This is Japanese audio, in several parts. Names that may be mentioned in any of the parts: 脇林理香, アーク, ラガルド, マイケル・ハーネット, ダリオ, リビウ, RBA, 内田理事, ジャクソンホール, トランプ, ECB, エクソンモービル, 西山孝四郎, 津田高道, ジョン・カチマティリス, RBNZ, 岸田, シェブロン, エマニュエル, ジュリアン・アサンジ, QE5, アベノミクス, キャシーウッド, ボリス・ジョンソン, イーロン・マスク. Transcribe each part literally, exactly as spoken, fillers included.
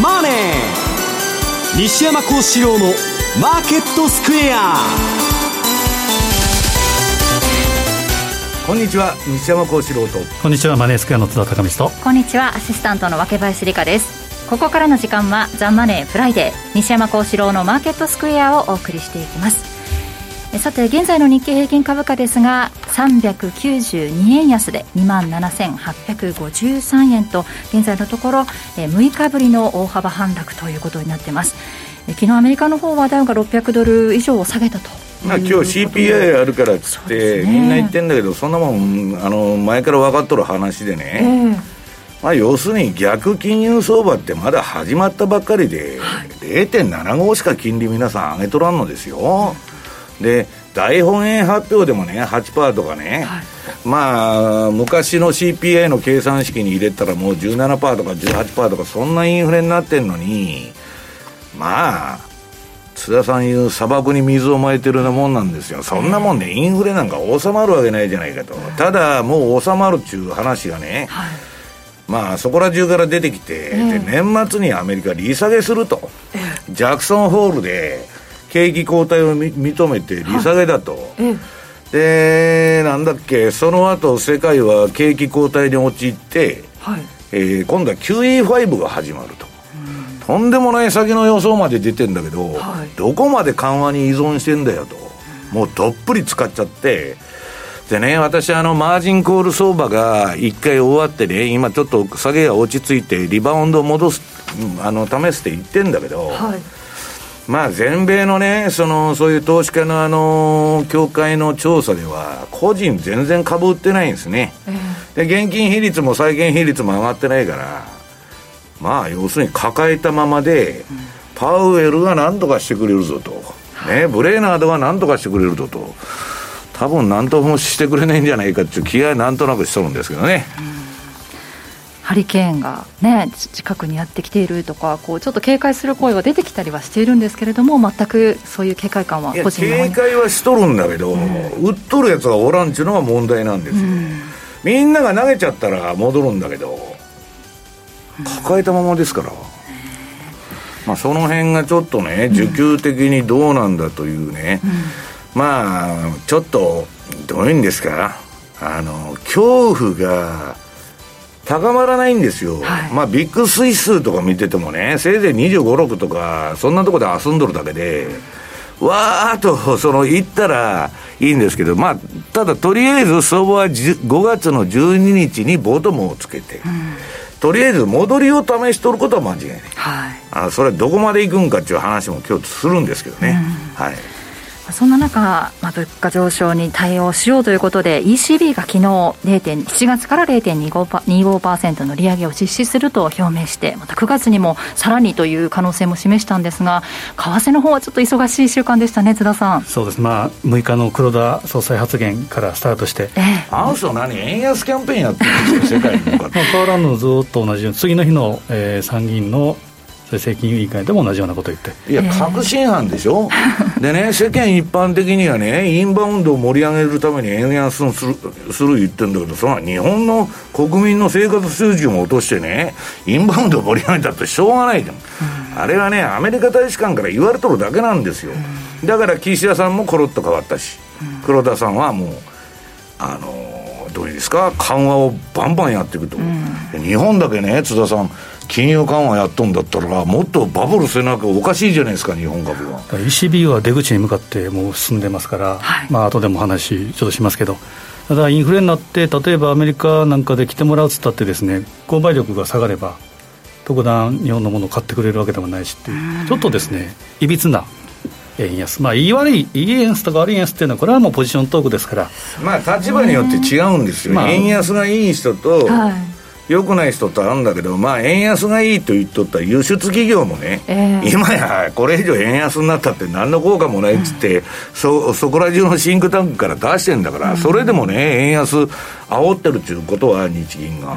マネー」西山孝四郎のマーケットスクエア。こんにちは、西山孝四郎と。こんにちは、マネースクエアの津田高道と。こんにちは、アシスタントの脇林理香です。ここからの時間はザ・マネーフライデー、西山孝四郎のマーケットスクエアをお送りしていきます。さて、現在の日経平均株価ですが、さんびゃくきゅうじゅうにえん安で にまんななせんはっぴゃくごじゅうさんえんと、現在のところむいかぶりの大幅反落ということになっています。昨日アメリカの方はダウがろっぴゃくドル以上を下げたと。まあ、今日 シーピーアイ あるからっつって、ね、みんな言ってんだけど、そんなもんあの前から分かっとる話でね、えーまあ、要するに逆金融相場ってまだ始まったばっかりで、はい、ゼロテンななご しか金利皆さん上げとらんのですよ。で、大本営発表でもね はちパーセント とかね、はい、まあ昔の シーピーアイ の計算式に入れたらもう じゅうななパーセント とか じゅうはちパーセント とかそんなインフレになってんのに、まあ津田さんいう砂漠に水をまいてるようなもんなんですよ。そんなもんで、ね、インフレなんか収まるわけないじゃないかと。ただもう収まるっていう話がね、はい、まあそこら中から出てきて、で年末にアメリカ利下げすると、ジャクソンホールで景気後退を認めて利下げだと、はい、でなんだっけ、その後世界は景気後退に陥って、はい、えー、今度は キューイーファイブ が始まると、うん、とんでもない先の予想まで出てんだけど、はい、どこまで緩和に依存してんだよと、もうどっぷり使っちゃって。でね、私あのマージンコール相場がいっかい終わってね、今ちょっと下げが落ち着いてリバウンドを戻すあの試していってんだけど、はい、まあ、全米のね、そのそういう投資家のあの協会の調査では個人全然株売ってないんですね、えー、で現金比率も債券比率も上がってないから、まあ要するに抱えたままで、うん、パウエルが何とかしてくれるぞと、ね、ブレーナードが何とかしてくれるぞと、多分何ともしてくれないんじゃないかっていう気がなんとなくしとるんですけどね、うん、ハリケーンが、ね、近くにやってきているとか、こうちょっと警戒する声は出てきたりはしているんですけれども、全くそういう警戒感は個人の方に。いや、警戒はしとるんだけど、うん、売っとるやつがおらんっていうのが問題なんですよ、うん、みんなが投げちゃったら戻るんだけど、抱えたままですから、うん、まあ、その辺がちょっとね、需給的にどうなんだというね、うん、まあちょっとどういうんですか、あの恐怖が高まらないんですよ、はい。まあ、ビッグスイスとか見ててもね、せいぜいにじゅうご、ろくとかそんなとこで遊んどるだけで、わーっとその行ったらいいんですけど、まあ、ただとりあえず相場はごがつのじゅうににちにボトムをつけて、うん、とりあえず戻りを試しとることは間違いない、はい、あそれはどこまで行くんかっていう話も今日するんですけどね、うん、はい。そんな中、まあ、物価上昇に対応しようということで イーシービー が昨日しちがつから ゼロテンにじゅうごパーセント の利上げを実施すると表明して、またくがつにもさらにという可能性も示したんですが、為替の方はちょっと忙しいいっしゅうかんでしたね、津田さん。そうです、まあ、むいかの黒田総裁発言からスタートして、ええ、あの人何円安キャンペーンやってるんですよ世界に向かって変わらんのずっと同じように、次の日の、えー、参議院の政金委員会でも同じようなこと言って、いや確信犯でしょでね、世間一般的にはね、インバウンドを盛り上げるために円安をするする言ってるんだけど、その日本の国民の生活水準を落としてね、インバウンドを盛り上げたってしょうがないじゃん、うん、あれはねアメリカ大使館から言われとるだけなんですよ、うん、だから岸田さんもコロッと変わったし、うん、黒田さんはもうあのーどうですか、緩和をバンバンやっていくと、うん、日本だけね、津田さん金融緩和やっとんだったらもっとバブルせなきゃおかしいじゃないですか日本株は。 イーシービー は出口に向かってもう進んでますから、はい、まあ後でも話ちょっとしますけど、ただインフレになって例えばアメリカなんかで来てもらうつったってですね、購買力が下がれば特段日本のものを買ってくれるわけでもないしっていう、ちょっとですねいびつな円安、まあ、いい悪い、いい円安とか悪い円安っていうのはこれはもうポジショントークですから、まあ、立場によって違うんですよ、まあ、円安がいい人と良くない人とあるんだけど、まあ、円安がいいと言っとったら輸出企業もね、えー、今やこれ以上円安になったって何の効果もないっつって、うん、そ, そこら中のシンクタンクから出してんだから、うん、それでもね円安煽ってるっていうことは日銀が、うん、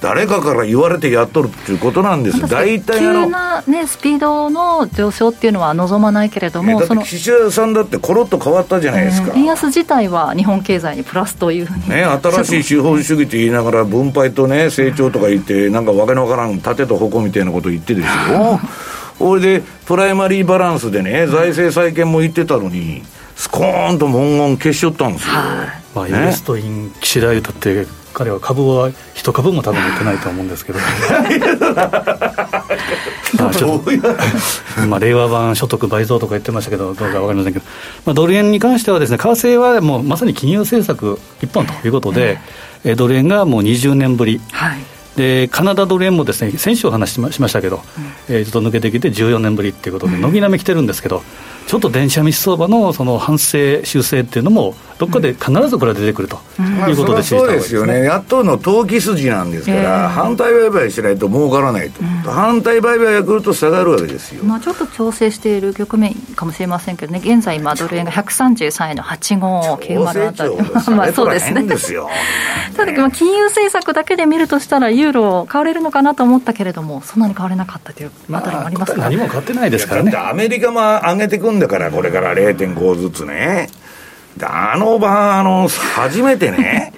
誰かから言われてやっとるっていうことなんです。大体急な、ね、スピードの上昇っていうのは望まないけれども、その岸田さんだってコロッと変わったじゃないですか。円安自体は日本経済にプラスというふうに、ね、新しい資本主義って言いながら分配と、ね、成長とか言ってなんかわけのわからん縦と矛みたいなこと言ってですよこれでプライマリーバランスでね財政再建も言ってたのにスコーンと文言消しちゃったんですよ、まあ、イベストイン岸田優太って彼は株は一株も多分持ってないと思うんですけどまあちょっとまあ令和版所得倍増とか言ってましたけどどうか分かりませんけど、まあ、ドル円に関してはですね為替はもうまさに金融政策一本ということで、えー、ドル円がもうにじゅうねんぶり、はい、でカナダドル円もですね先週お話しましたけど、うんえー、ちょっと抜けてきてじゅうよねんぶりということで軒並み来てるんですけど、ちょっと電車道相場 の, その反省修正っていうのもどっかで必ずこれは出てくるということで知りたいですよね。やっとの投機筋なんですから、えー、反対売買しないと儲からないと、うん、反対売買が来ると下がるわけですよ、まあ、ちょっと調整している局面かもしれませんけどね。現在今ドル円がひゃくさんじゅうさんえんのはちじゅうごをきゅうじゅうあたりまあそうですねただ今金融政策だけで見るとしたらユーロ買われるのかなと思ったけれどもそんなに買われなかったというあたりもありますから、まあ、何も買ってないですからね。だってアメリカも上げてくんだからこれから れいてんご ずつね。あの晩あの初めてね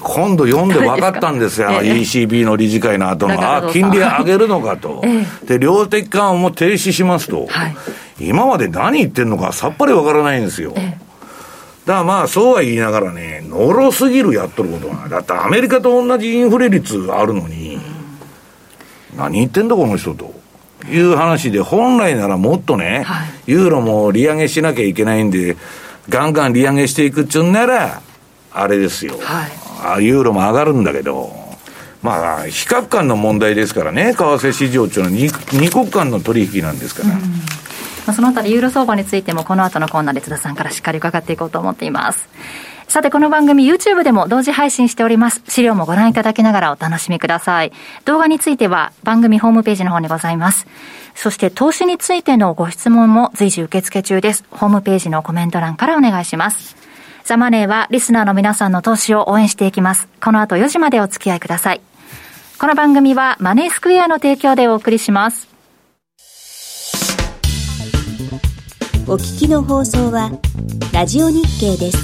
今度読んで分かったんですよです、えー、イーシービー の理事会の後のあ金利上げるのかと、えー、で量的緩和も停止しますと、はい、今まで何言ってんのかさっぱり分からないんですよ、えー、だからまあそうは言いながらねのろすぎるやっとることはだってアメリカと同じインフレ率あるのに、うん、何言ってんだこの人という話で、本来ならもっとね、はい、ユーロも利上げしなきゃいけないんでガンガン利上げしていくっちゅうんならあれですよ、はい、ユーロも上がるんだけど、まあ比較間の問題ですからね為替市場っていうのは 2, 2国間の取引なんですから、うんまあ、そのあたりユーロ相場についてもこの後のコーナーで津田さんからしっかり伺っていこうと思っています。さてこの番組 YouTube でも同時配信しております。資料もご覧いただきながらお楽しみください。動画については番組ホームページの方にございます。そして投資についてのご質問も随時受付中です。ホームページのコメント欄からお願いします。ザ・マネーはリスナーの皆さんの投資を応援していきます。この後よじまでお付き合いください。この番組はマネースクエアの提供でお送りします。お聞きの放送はラジオ日経です。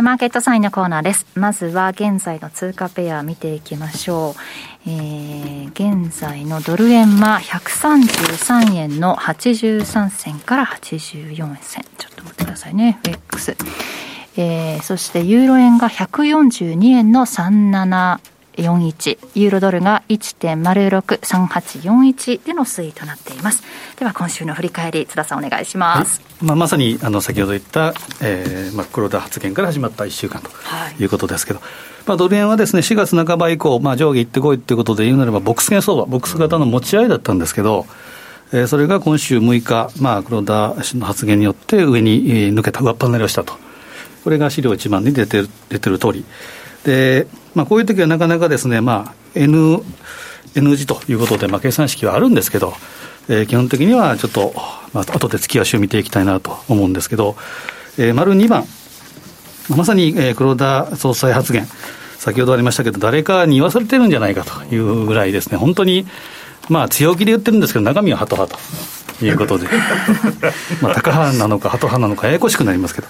マーケットサインのコーナーです。まずは現在の通貨ペア見ていきましょう、えー、現在のドル円はひゃくさんじゅうさんえんのはちじゅうさんせんからはちじゅうよんせんちょっと待ってくださいね エフエックス、えー、そしてユーロ円がひゃくよんじゅうにえんのさんななよんいちユーロドルが いちてんまるろくさんはちよんいち での推移となっています。では今週の振り返り津田さんお願いします、はいまあ、まさにあの先ほど言った、えーまあ、黒田発言から始まったいっしゅうかんということですけど、はいまあ、ドル円はですねしがつなかば以降、まあ、上下行ってこいということで言うならばボックス圏相場ボックス型の持ち合いだったんですけど、えー、それが今週むいか、まあ、黒田氏の発言によって上に、えー、抜けた上っ離れをしたと。これが資料いちばんに出てる、出てる通りで、まあ、こういう時はなかなかですね、まあ、N, N 字ということで、まあ、計算式はあるんですけど、えー、基本的にはちょっと、まあ後で月足を見ていきたいなと思うんですけど、えー、丸にばんまさに、えー、黒田総裁発言先ほどありましたけど誰かに言わされてるんじゃないかというぐらいですね本当に、まあ、強気で言ってるんですけど中身はハト派ということでまあタカ派なのかハト派なのかややこしくなりますけど、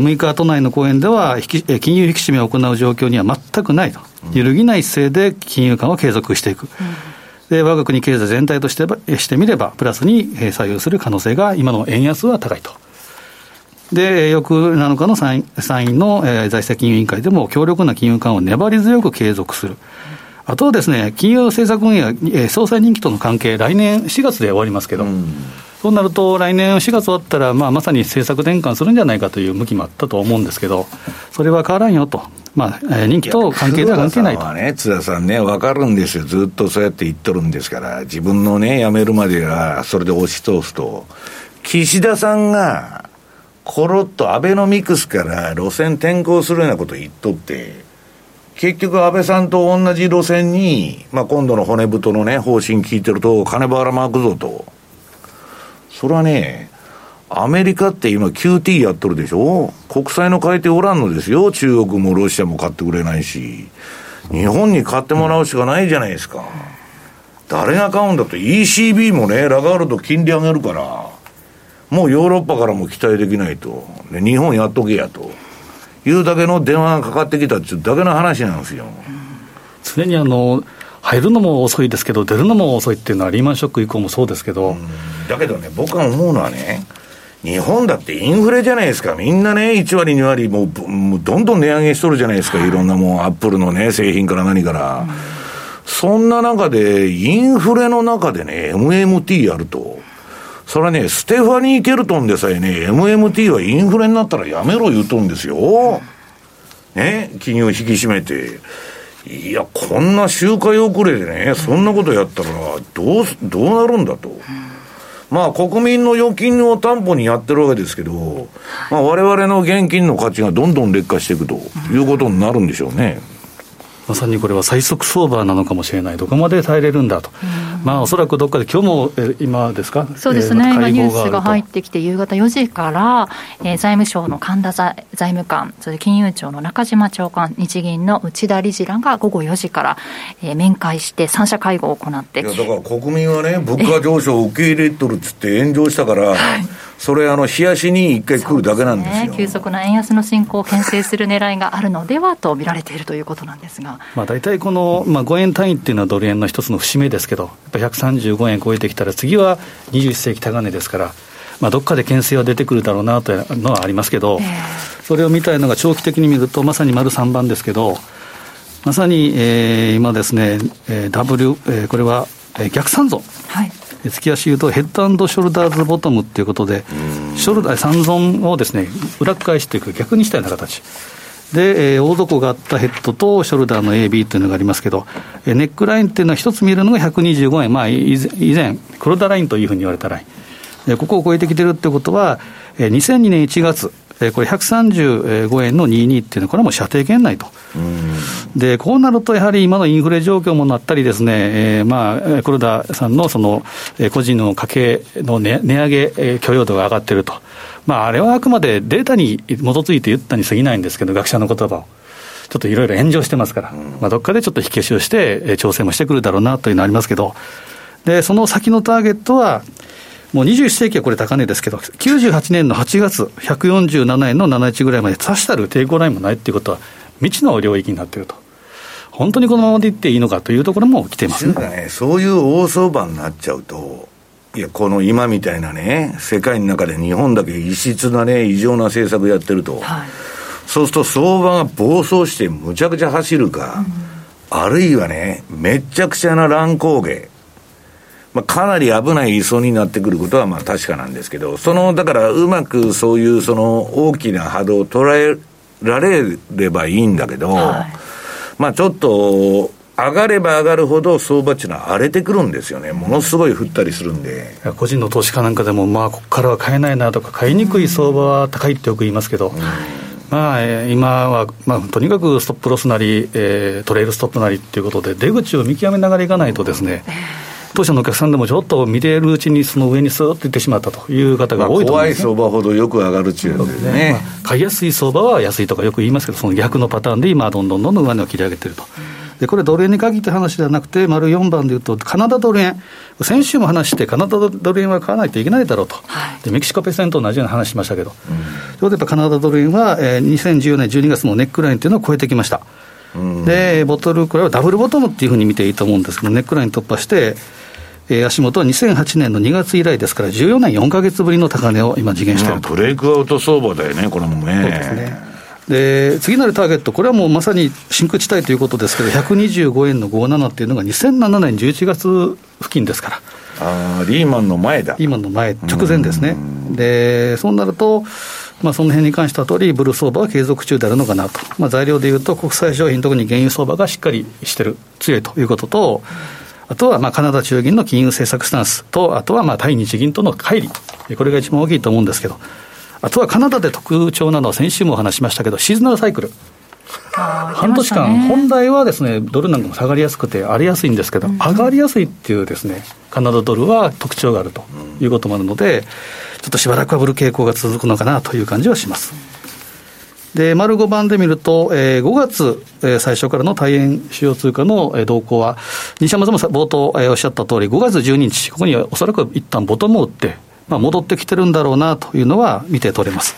むいか都内の講演では金融引き締めを行う状況には全くないと揺るぎない姿勢で金融緩和を継続していく、うん、で我が国経済全体としてしてみればプラスに作用する可能性が今の円安は高いと。で翌なのかの参院の財政金融委員会でも強力な金融緩和を粘り強く継続する、あとはですね、金融政策分野総裁任期との関係、来年しがつで終わりますけど、うん、そうなると来年しがつ終わったら、まあ、まさに政策転換するんじゃないかという向きもあったと思うんですけど、それは変わらんよと、まあ、任期と関係では関係ないと。津田さんね、分かるんですよ、ずっとそうやって言っとるんですから、自分のね、辞めるまではそれで押し通すと、岸田さんがコロッとアベノミクスから路線転向するようなことを言っとって、結局安倍さんと同じ路線に、まあ、今度の骨太の、ね、方針聞いてると金ばらまくぞと。それはね、アメリカって今 キューティー やっとるでしょ、国債の買い手おらんのですよ、中国もロシアも買ってくれないし、日本に買ってもらうしかないじゃないですか。誰が買うんだと。 イーシービー もね、ラガールド金利上げるから、もうヨーロッパからも期待できないと、で日本やっとけやというだけの電話がかかってきたっていうだけの話なんですよ。常にあの入るのも遅いですけど出るのも遅いっていうのはリーマンショック以降もそうですけど、うん、だけどね、僕が思うのはね、日本だってインフレじゃないですか。みんなね、いち割に割もう、もうどんどん値上げしとるじゃないですか、はい、いろんなもん、アップルのね、製品から何から、うん、そんな中でインフレの中でね エムエムティー やると、それはね、ステファニー・ケルトンでさえね、 エムエムティー はインフレになったらやめろ言うとんですよ、ね、金融引き締めて。いや、こんな周回遅れでね、そんなことやったらどう、どうなるんだと。まあ国民の預金を担保にやってるわけですけど、まあ、我々の現金の価値がどんどん劣化していくということになるんでしょうね。まさにこれは最速相場なのかもしれない。どこまで耐えれるんだと、うん、まあ、おそらくどっかで今日もえ今ですか、そうですね、えー、今ニュースが入ってきて、夕方よじから、えー、財務省の神田財務官、それ金融庁の中島長官、日銀の内田理事らが午後よじから、えー、面会して三者会合を行って。いや、だから国民はね、物価上昇を受け入れとるっつって炎上したから、はい、それあの冷やしに一回来るだけなんですよ。そうですね、急速な円安の進行を牽制する狙いがあるのではと見られているということなんですが、まあ、大体この、まあ、ごえん単位っていうのはドル円の一つの節目ですけど、やっぱひゃくさんじゅうごえん超えてきたら次はにじゅういっ世紀高値ですから、まあ、どっかで牽制は出てくるだろうなというのはありますけど、それを見たいのが長期的に見るとまさに丸さんばんですけど、まさに、えー、今ですね、えー W、えー、これは逆三尊、はい、月足言うとヘッド&ショルダーズボトムということで、ショルダー三尊をですね裏返していく、逆にしたような形で、えー、大底があったヘッドとショルダーの エービー というのがありますけど、えー、ネックラインというのは一つ見るのがひゃくにじゅうごえん、まあ、以前黒田ラインというふうに言われたライン、えー、ここを超えてきているということは、えー、にせんにねんいちがつ、えー、これひゃくさんじゅうごえんのにじゅうにというのはこれはもう射程圏内と。うんで、こうなるとやはり今のインフレ状況もなったりですね、えーまあ、黒田さんの、 その個人の家計の、ね、値上げ許容度が上がっていると、まあ、あれはあくまでデータに基づいて言ったに過ぎないんですけど、学者の言葉をちょっといろいろ炎上してますから、まあ、どっかでちょっと火消しをして調整もしてくるだろうなというのはありますけど、でその先のターゲットはもうにじゅういっ世紀はこれ高値ですけど、きゅうじゅうはちねんのはちがつひゃくよんじゅうななえんのなないちぐらいまで差したる抵抗ラインもないということは未知の領域になっていると。本当にこのままでいっていいのかというところも来ていますね。そうだね、そういう大相場になっちゃうと、いや、この今みたいなね、世界の中で日本だけ異質なね、異常な政策やってると、はい、そうすると相場が暴走してむちゃくちゃ走るか、うん、あるいはね、めちゃくちゃな乱高下、まあ、かなり危ない位相になってくることはまあ確かなんですけど、そのだからうまくそういうその大きな波動を捉えられればいいんだけど、はい、まあちょっと上がれば上がるほど相場っていうのは荒れてくるんですよね。ものすごい降ったりするんで、個人の投資家なんかでも、まあここからは買えないなとか、買いにくい相場は高いってよく言いますけど、うん、まあ、今は、まあ、とにかくストップロスなり、えー、トレイルストップなりということで出口を見極めながらいかないとですね、当社のお客さんでもちょっと見ているうちにその上にスーッといってしまったという方が多いと思うんですね。まあ、怖い相場ほどよく上がるっていうことですね。そうですね。まあ、買いやすい相場は安いとかよく言いますけど、その逆のパターンで今どんどんどんどん上値を切り上げていると。でこれドル円に限った話ではなくて、丸よんばんでいうとカナダドル円、先週も話して、カナダドル円は買わないといけないだろうと、はい、でメキシコペソ円と同じような話しましたけど、うん、ちょうどやっぱカナダドル円は、えー、にせんじゅうよねんじゅうにがつのネックラインというのを超えてきました。うん、でボトル、これはダブルボトムっていうふうに見ていいと思うんですけど、ネックライン突破して、えー、足元はにせんはちねんのにがつ以来ですからじゅうよねんよんかげつぶりの高値を今実現していると。ブレイクアウト相場だよねこれもね。そうですね。で次なるターゲット、これはもうまさに真空地帯ということですけど、ひゃくにじゅうごえんのごじゅうななっていうのがにせんななねんじゅういちがつ付近ですから、あリーマンの前だ、リーマンの前直前ですね。でそうなると、まあ、その辺に関した通りブル相場は継続中であるのかなと、まあ、材料でいうと国際商品特に原油相場がしっかりしてる強いということと、あとはまあカナダ中銀の金融政策スタンスと、あとはまあ対日銀との乖離、これが一番大きいと思うんですけど、あとはカナダで特徴なのは先週も話しましたけどシーズナルサイクル、あ、半年間、ね、本来はですねドルなんかも下がりやすくて荒れやすいんですけど、うん、上がりやすいっていうですねカナダドルは特徴があるということもあるので、ちょっとしばらくはブル傾向が続くのかなという感じはします。で丸ごばんで見ると、えー、ごがつ、えー、最初からの対円主要通貨の、えー、動向は西山さんも冒頭、えー、おっしゃった通りごがつじゅうににちここにおそらく一旦ボトムを打ってまあ、戻ってきてるんだろうなというのは見て取れます。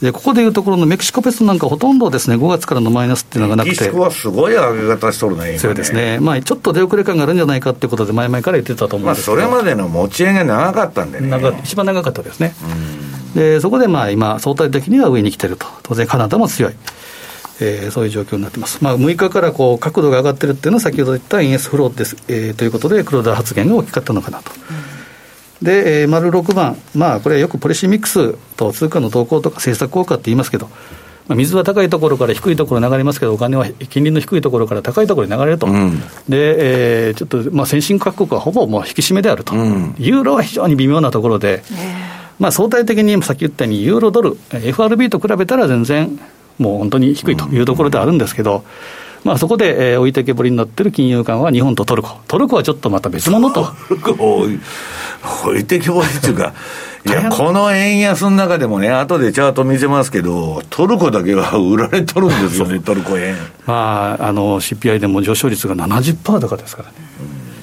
でここでいうところのメキシコペソなんかほとんどですねごがつからのマイナスっていうのがなくて、メキシコはすごい上げ方しとるね今ね。そうですね、まあ、ちょっと出遅れ感があるんじゃないかということで前々から言ってたと思うんですけど、まあ、それまでの持ち上げ長かったんでね、長一番長かったですね。うんでそこでまあ今相対的には上に来てると、当然カナダも強い、えー、そういう状況になってます、まあ、むいかからこう角度が上がってるっていうのは先ほど言った円安フローです、えー、ということで黒田発言が大きかったのかなと、うんで、えー、丸ろくばん、まあ、これはよくポリシーミックスと通貨の動向とか政策効果って言いますけど、まあ、水は高いところから低いところに流れますけど、お金は金利の低いところから高いところに流れると、うんでえー、ちょっとまあ先進各国はほぼもう引き締めであると、うん、ユーロは非常に微妙なところで、まあ、相対的にさっき言ったようにユーロドル エフアールビー と比べたら全然もう本当に低いというところであるんですけど、うんうんまあ、そこで、えー、置いてけぼりになってる金融緩和は日本とトルコ、トルコはちょっとまた別物と置いてけぼりっていうかいやこの円安の中でもね、後でチャート見せますけどトルコだけは売られとるんですよねトルコ円、まあ、あの シーピーアイ でも上昇率が ななじゅっパーセント 高ですからね、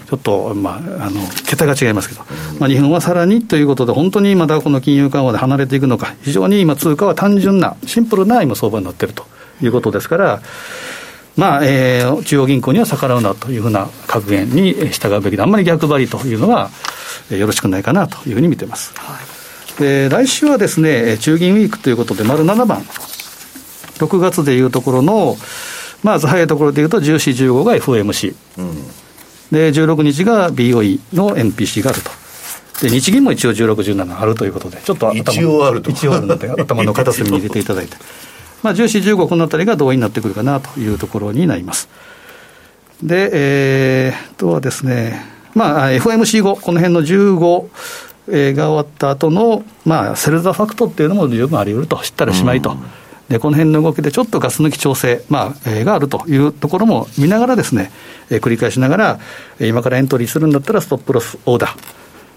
うん、ちょっと、まあ、あの桁が違いますけど、うんまあ、日本はさらにということで本当にまだこの金融緩和で離れていくのか、非常に今通貨は単純なシンプルな今相場になっているということですからまあえー、中央銀行には逆らうなというふうな格言に従うべきで、あんまり逆張りというのは、えー、よろしくないかなというふうに見ています、はい、で来週はですね中銀ウィークということで丸ななばん、ろくがつでいうところのまず早いところでいうとじゅうよん、じゅうごが エフオーエムシー、うん、でじゅうろくにちが ビーオーイー の エヌピーシー があると、で日銀も一応じゅうろく、じゅうななあるということで、ちょっと頭一応あると一応あるので頭の片隅に入れていただいてまあ、じゅうよん、じゅうごこのあたりが同意になってくるかなというところになります。で、えー、あとはですね、まあ、エフオーエムシー 後この辺のじゅうご、えー、が終わった後の、まあ、セルザファクトっていうのも十分あり得ると、知ったらしまいと、うん、でこの辺の動きでちょっとガス抜き調整、まあえー、があるというところも見ながらですね、えー、繰り返しながら今からエントリーするんだったらストップロスオーダー、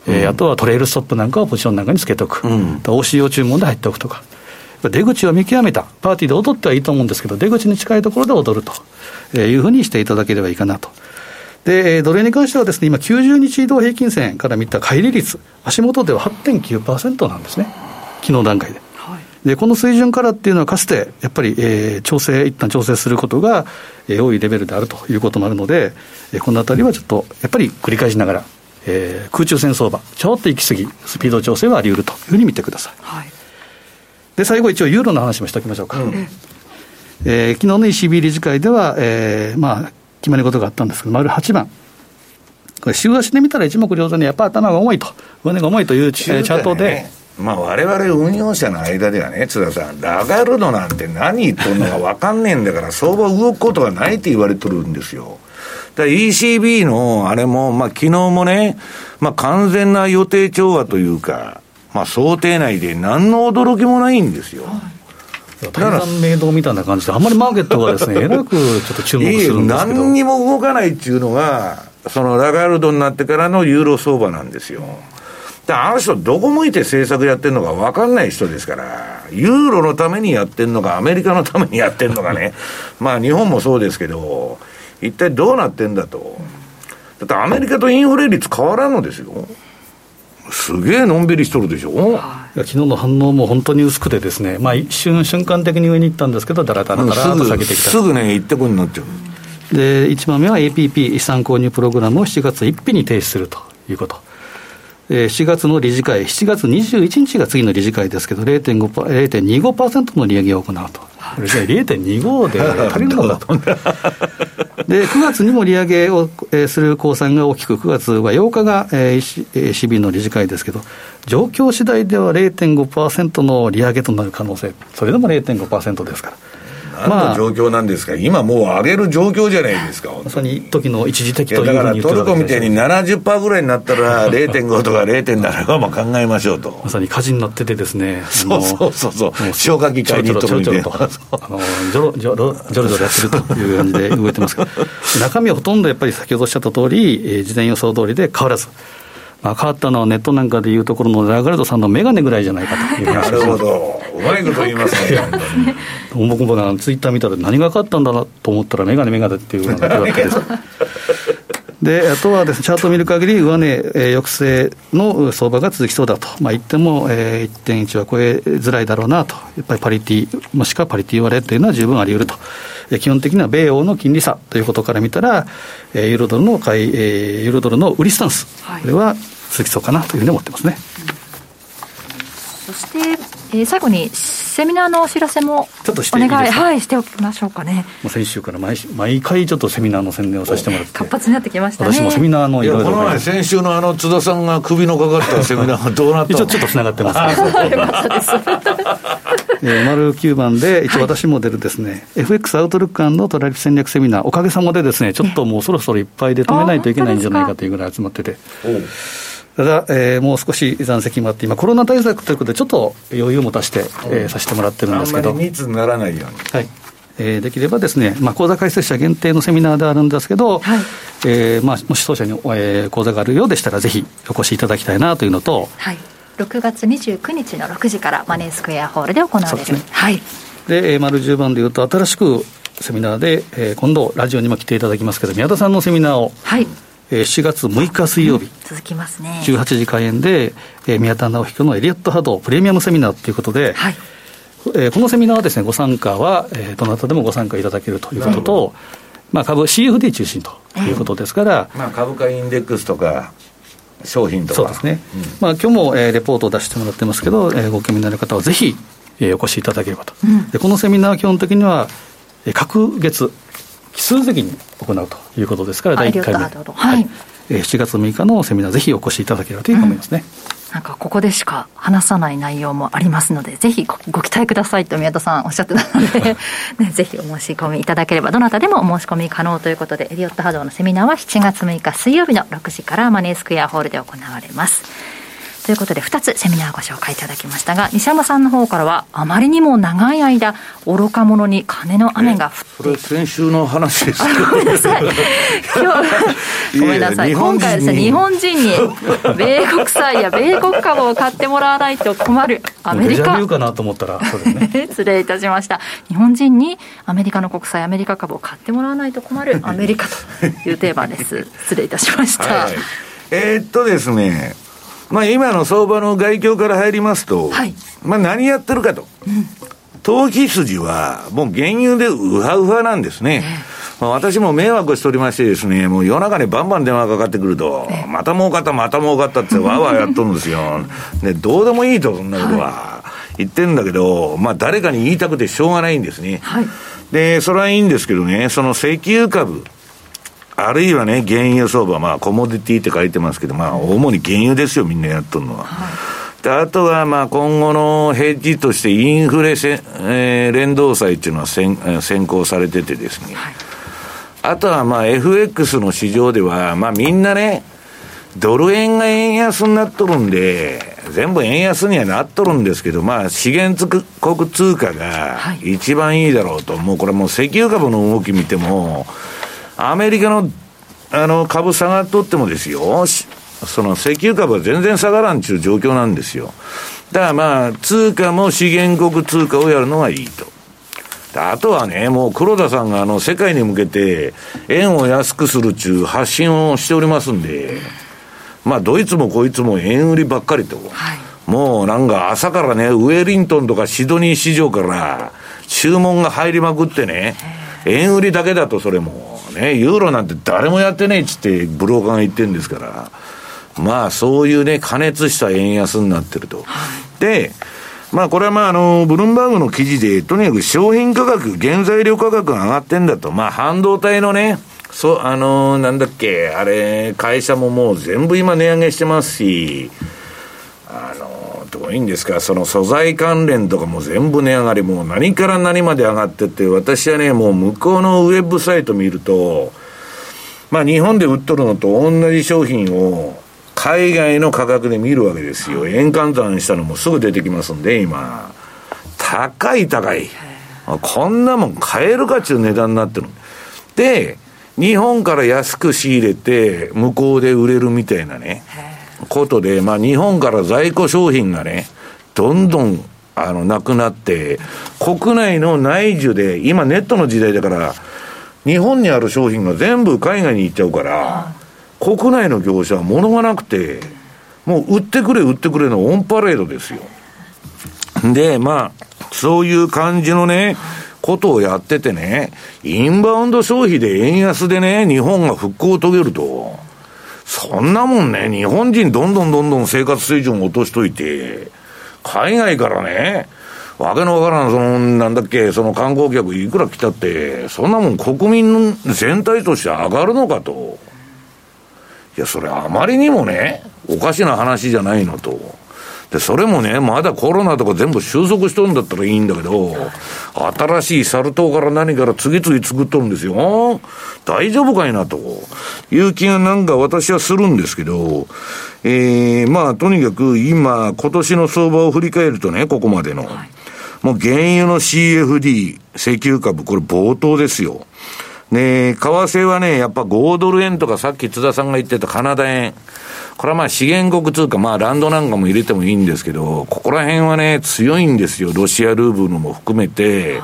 うんえー、あとはトレイルストップなんかをポジションなんかにつけておく、うん、オーシーオー 注文で入っておくとか、出口を見極めたパーティーで踊ってはいいと思うんですけど、出口に近いところで踊るというふうにしていただければいいかなと。でドルに関してはですね、今きゅうじゅうにち移動平均線から見た乖離率、足元では はちてんきゅうパーセント なんですね昨日段階で、はい、でこの水準からっていうのはかつてやっぱり、えー、調整一旦調整することが、えー、多いレベルであるということもあるので、えー、このあたりはちょっとやっぱり繰り返しながら、えー、空中戦相場ちょっと行き過ぎスピード調整はあり得るというふうに見てください、はいで最後一応ユーロの話もしておきましょうか、うんえー、昨日の イーシービー 理事会では、えーまあ、決まり事があったんですけど丸はちばん、これ週足で見たら一目瞭然にやっぱり頭が重いと胸が重いという、ね、チャートで、まあ、我々運用者の間ではね津田さんラガルドなんて何言っとるのか分かんねえんだから相場動くことがないって言われとるんですよ。だ イーシービー のあれも、まあ、昨日もね、まあ、完全な予定調和というかまあ、想定内で何の驚きもないんですよ、はい、大胆明動みたいな感じであんまりマーケットがですねえらくちょっと注目するんですけど、いい何にも動かないっていうのがそのラガルドになってからのユーロ相場なんですよ。だあの人どこ向いて政策やってるのか分かんない人ですから、ユーロのためにやってるのかアメリカのためにやってるのかねまあ日本もそうですけど一体どうなってんだと。だってアメリカとインフレ率変わらんのですよ。すげえのんびりしとるでしょ。昨日の反応も本当に薄くてですね、まあ、一瞬瞬間的に上に行ったんですけど、だらだらだらと下げてきた、すぐね行ってこになっちゃう。でいちばんめ目は エーピーピー 資産購入プログラムをしちがつついたちに停止するということ。しちがつの理事会、しちがつにじゅういちにちが次の理事会ですけど、 れいてんご れいてんにごパーセント の利上げを行うと。これ れいてんにご で足りるのだとでくがつにも利上げをする公算が大きく、くがつはようかが エーシービー の理事会ですけど、状況次第では れいてんごパーセント の利上げとなる可能性、それでも れいてんごパーセント ですから、何の状況なんですか、まあ、今もう上げる状況じゃないですか。まさに時の一時的というふうに言ってるわけです。だからトルコみたいに ななじゅっパーセント ぐらいになったら れいてんご とか れいてんなな は考えましょうとまさに火事になっててですねそうそうそうそう、消火器買いに行っとくんでジョロジョロジョロジョロやってるという感じで動いてますけど中身はほとんどやっぱり先ほどおっしゃった通り、えー、事前予想通りで変わらず、まあ、変わったのはネットなんかでいうところのラガルドさんのメガネぐらいじゃないかという話です。なるほど、うまいこと言いますね僕もねツイッター見たら何が変わったんだなと思ったらメガネメガネっていうのが出るわけですであとはですね、チャートを見る限り上値、えー、抑制の相場が続きそうだと、まあ、言っても、えー、いってんいち は超えづらいだろうなと。やっぱりパリティもしくはパリティ割れというのは十分あり得ると。えー、基本的には米欧の金利差ということから見たら、えー、ユーロドルの買い、えー、ユーロドルの売りスタンス、はい、これは続きそうかなというふうに思ってますね、うん、そして、えー、最後にセミナーのお知らせもちょっとしていいですか。お願い、はい、しておきましょうかね。もう先週から 毎, 毎回ちょっとセミナーの宣伝をさせてもらって活発になってきましたね。私もセミナーのいろいろ、いやこの前先週のあの津田さんが首のかかったセミナーはどうなったの一応ちょっとつながってますね丸きゅうばんで一応私も出るですね、はい、エフエックス アウトルック&トラリピ戦略セミナー、おかげさまでですねちょっともうそろそろいっぱいで止めないといけないんじゃないかというぐらい集まってて、ただ、えー、もう少し残席もあって、今コロナ対策ということでちょっと余裕も足して、えー、させてもらってるんですけど、あんまり密にならないように、はい、えー、できればですね、まあ、講座解説者限定のセミナーであるんですけど、はい、えーまあ、もし当社に、えー、講座があるようでしたらぜひお越しいただきたいなというのと、はい、ろくがつにじゅうくにちのろくじからマネースクエアホールで行われる、そうですね、はい、で、えー、丸じゅうばんでいうと新しくセミナーで、えー、今度ラジオにも来ていただきますけど宮田さんのセミナーを、はい、しちがつむいか水曜日、うん、続きますね、じゅうはちじ開演で、えー、宮田直彦のエリオット波動プレミアムセミナーということで、はい、えー、このセミナーはですねご参加は、えー、どなたでもご参加いただけるということと、まあ、株 シーエフディー 中心ということですから、うん、まあ、株価インデックスとか商品とか、そうですね、うん、まあ、今日も、えー、レポートを出してもらってますけど、えー、ご興味のある方はぜひ、えー、お越しいただければと、うん、でこのセミナーは基本的には、えー、各月奇数的に行うということですから、だいいっかいめ、はい、えー、しちがつむいかのセミナーぜひお越しいただければというふうに思いますね、うん、なんかここでしか話さない内容もありますのでぜひ ご, ご期待くださいと宮田さんおっしゃってたので、ね、ぜひお申し込みいただければ、どなたでもお申し込み可能ということで、エリオット波動のセミナーはしちがつむいか水曜日のろくじからマネースクエアホールで行われますということで、ふたつセミナーご紹介いただきましたが、西山さんの方からはあまりにも長い間愚か者に金の雨が降っている、それ先週の話ですけど、ごめんなさいごめんなさい、今回ですね日本人に米国債や米国株を買ってもらわないと困るアメリカ、もうデジャビューかなと思ったらそれ、ね、失礼いたしました。日本人にアメリカの国債アメリカ株を買ってもらわないと困るアメリカというテーマです。失礼いたしました、はい、えー、っとですねまあ、今の相場の外況から入りますと、はい、まあ、何やってるかと、うん、投機筋はもう原油でウハウハなんですね、ね、まあ、私も迷惑しておりましてですね、もう夜中にバンバン電話がかかってくると、ね、また儲かったまた儲かったってわーわーやっとるんですよでどうでもいいとそんなことは、はい、言ってんだけど、まあ、誰かに言いたくてしょうがないんですね、はい、でそれはいいんですけどね、その石油株あるいはね原油相場、まあコモディティって書いてますけど、まあ主に原油ですよみんなやっとるのは、はい、であとはまあ今後のヘッジとしてインフレ、えー、連動債っていうのは先、先行されててですね、はい、あとはまあ エフエックス の市場ではまあみんなねドル円が円安になっとるんで全部円安にはなっとるんですけど、まあ資源国通貨が一番いいだろうと、はい、もうこれもう石油株の動き見てもアメリカの、 あの株下がっとってもですよ、その石油株は全然下がらんという状況なんですよ。だからまあ通貨も資源国通貨をやるのがいいと。あとはねもう黒田さんがあの世界に向けて円を安くするという発信をしておりますんで、まあどいつもこいつも円売りばっかりと、はい、もうなんか朝からね、ウェリントンとかシドニー市場から注文が入りまくってね、円売りだけだとそれもね、ユーロなんて誰もやってねえっつってブローカーが言ってるんですから、まあそういうね、過熱した円安になってると、はい、でまあこれはまああのブルームバーグの記事でとにかく商品価格、原材料価格が上がってんだと、まあ半導体のね、そうあのー、なんだっけあれ、会社ももう全部今値上げしてますし、あのー、どういうんですか、その素材関連とかも全部値上がり、もう何から何まで上がってって、私はね、もう向こうのウェブサイト見ると、まあ日本で売っとるのと同じ商品を海外の価格で見るわけですよ。円換算したのもすぐ出てきますんで、今高い高い、こんなもん買えるかっちゅう値段になってるで、日本から安く仕入れて向こうで売れるみたいなねことで、まあ日本から在庫商品がねどんどんあのなくなって、国内の内需で、今ネットの時代だから日本にある商品が全部海外に行っちゃうから、国内の業者は物がなくて、もう売ってくれ売ってくれのオンパレードですよ。でまあそういう感じのねことをやっててね、インバウンド消費で円安でね、日本が復興を遂げると、そんなもんね、日本人どんどんどんどん生活水準を落としといて、海外からね、わけのわからん、そのなんだっけ、その観光客いくら来たって、そんなもん国民全体として上がるのかと。いや、それあまりにもね、おかしな話じゃないのと。でそれもね、まだコロナとか全部収束しとるんだったらいいんだけど、新しいサル痘から何から次々作っとるんですよ。大丈夫かいなという気がなんか私はするんですけど、えー、まあとにかく今今年の相場を振り返るとね、ここまでのもう原油の シーエフディー、 石油株、これ冒頭ですよね。為替はね、やっぱごドルえんとか、さっき津田さんが言ってたカナダ円、これはまあ資源国通貨、まあランドなんかも入れてもいいんですけど、ここら辺はね強いんですよ。ロシアルーブルも含めて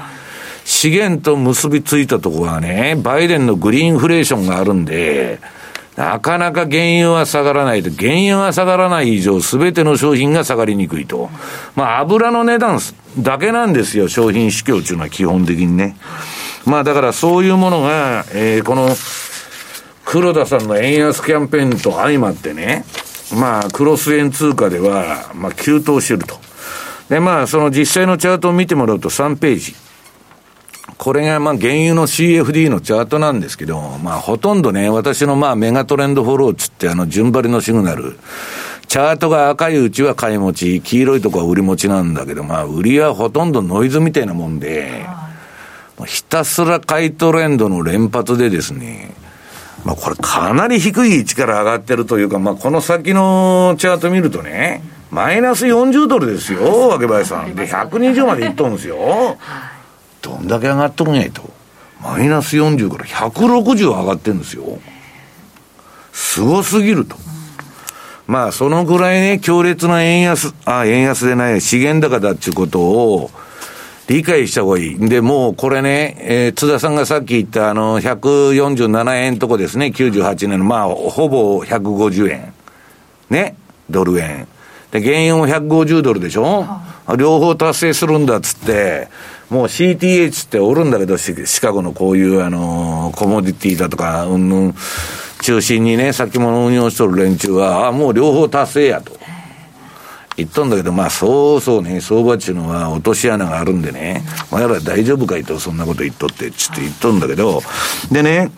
資源と結びついたところはね、バイデンのグリーンフレーションがあるんで、なかなか原油は下がらないと。原油は下がらない以上、すべての商品が下がりにくいと。まあ油の値段だけなんですよ、商品市況というのは基本的にね。まあだからそういうものが、えー、この黒田さんの円安キャンペーンと相まってね、まあクロス円通貨ではまあ急騰してると。でまあその実際のチャートを見てもらうとさんページ、これがまあ原油の シーエフディー のチャートなんですけど、まあほとんどね、私のまあメガトレンドフォローっつって、あの順張りのシグナルチャートが赤いうちは買い持ち、黄色いとこは売り持ちなんだけど、まあ売りはほとんどノイズみたいなもんで、ひたすら買いトレンドの連発でですね、まあ、これかなり低い位置から上がってるというか、まあ、この先のチャート見るとね、マイナスよんじゅうドルですよ、わけばいさん。で、ひゃくにじゅうまでいっとんですよ。どんだけ上がっとくんやいと。マイナスよんじゅうからひゃくろくじゅう上がってるんですよ。すごすぎると。まあ、そのぐらいね、強烈な円安、あ、円安でない、資源高だっていうことを、理解した方がいい。で、もうこれね、えー、津田さんがさっき言ったあの、ひゃくよんじゅうななえんとこですね、きゅうじゅうはちねんの、まあ、ほぼひゃくごじゅうえん。ね、ドル円。で、原油もひゃくごじゅうドルでしょ、はい、両方達成するんだっつって、もう シーティーエイチ っておるんだけど、シカゴのこういうあの、コモディティだとか、うんぬん、中心にね、先物運用しとる連中は、あ、もう両方達成やと。言っとんだけど、まあそうそうね、相場っちゅうのは落とし穴があるんでね、お前ら大丈夫かいと、そんなこと言っとってちって言っとんだけど、でね、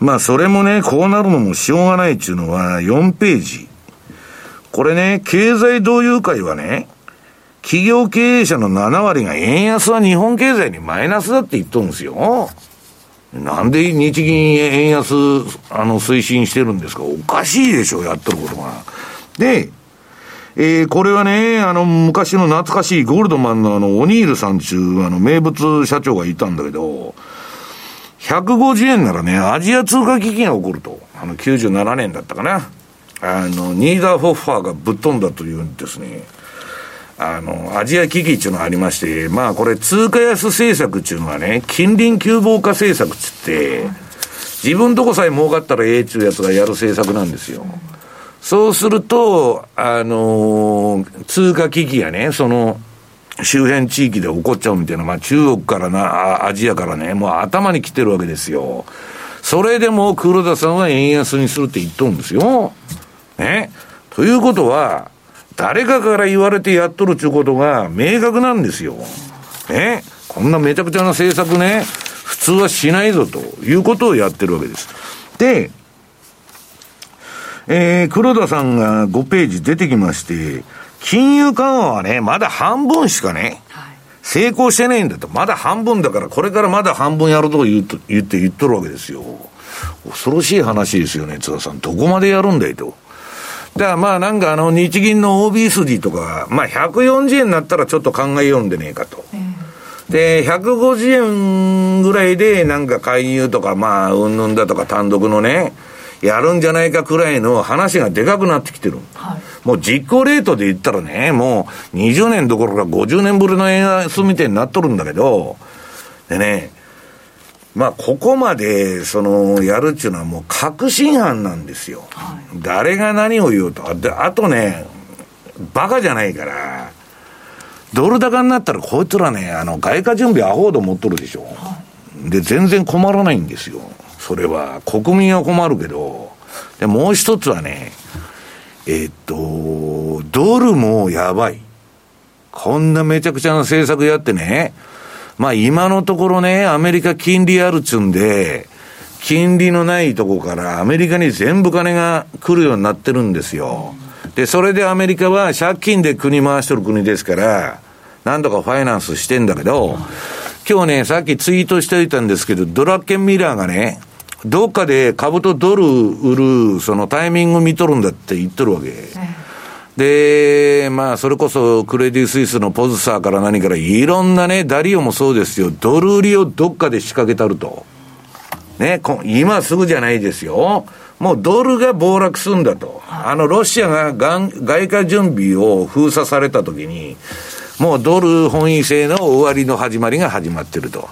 まあそれもね、こうなるのもしょうがないっちゅうのはよんページ、これね、経済同友会はね、企業経営者のななわりが円安は日本経済にマイナスだって言っとんですよ。なんで日銀円安あの推進してるんですか、おかしいでしょ、やっとることが。でえー、これはね、あの、昔の懐かしいゴールドマンのあの、オニールさんちゅう、あの、名物社長がいたんだけど、ひゃくごじゅうえんならね、アジア通貨危機が起こると。あの、きゅうじゅうななねんだったかな。あの、ニーダーフォッファーがぶっ飛んだというんですね。あの、アジア危機っていうのがありまして、まあ、これ、通貨安政策っていうのはね、近隣窮乏化政策って言って、自分とこさえ儲かったらええっていうやつがやる政策なんですよ。そうすると、あのー、通貨危機がね、その周辺地域で起こっちゃうみたいな、まあ、中国からな、アジアからね、もう頭に来てるわけですよ。それでも黒田さんは円安にするって言っとるんですよ、ね、ということは誰かから言われてやっとるということが明確なんですよ、ね、こんなめちゃくちゃな政策ね普通はしないぞということをやってるわけです。で、えー、黒田さんがごページ出てきまして、金融緩和はねまだ半分しかね成功してないんだと、まだ半分だからこれからまだ半分やると言って言って言っとるわけですよ。恐ろしい話ですよね、津田さん、どこまでやるんだいと。だからまあなんかあの日銀の オービー 筋とか、まあひゃくよんじゅうえんになったらちょっと考えようんでねえかと、うん、でひゃくごじゅうえんぐらいでなんか介入とかまあうんぬんだとか単独のねやるんじゃないかくらいの話がでかくなってきてる、はい、もう実行レートで言ったらねもうにじゅうねんどころかごじゅうねんぶりの円安みたいになっとるんだけど、でねまあここまでそのやるっていうのはもう確信犯なんですよ、はい、誰が何を言おうと。であとねバカじゃないからドル高になったらこいつらねあの外貨準備アホード持っとるでしょ、はい、で全然困らないんですよ。それは国民は困るけど、でもう一つはねえー、っとドルもやばい、こんなめちゃくちゃな政策やってね、まあ今のところねアメリカ金利あるっつうんで金利のないとこからアメリカに全部金が来るようになってるんですよ。でそれでアメリカは借金で国回してる国ですからなんとかファイナンスしてんだけど、今日ねさっきツイートしておいたんですけどドラッケンミラーがねどっかで株とドル売るそのタイミング見とるんだって言っとるわけ、ええ、でまあそれこそクレディスイスのポズサーから何からいろんなねダリオもそうですよ、ドル売りをどっかで仕掛けたるとね、今すぐじゃないですよ、もうドルが暴落するんだと、あのロシアが外貨準備を封鎖された時にもうドル本位制の終わりの始まりが始まってると。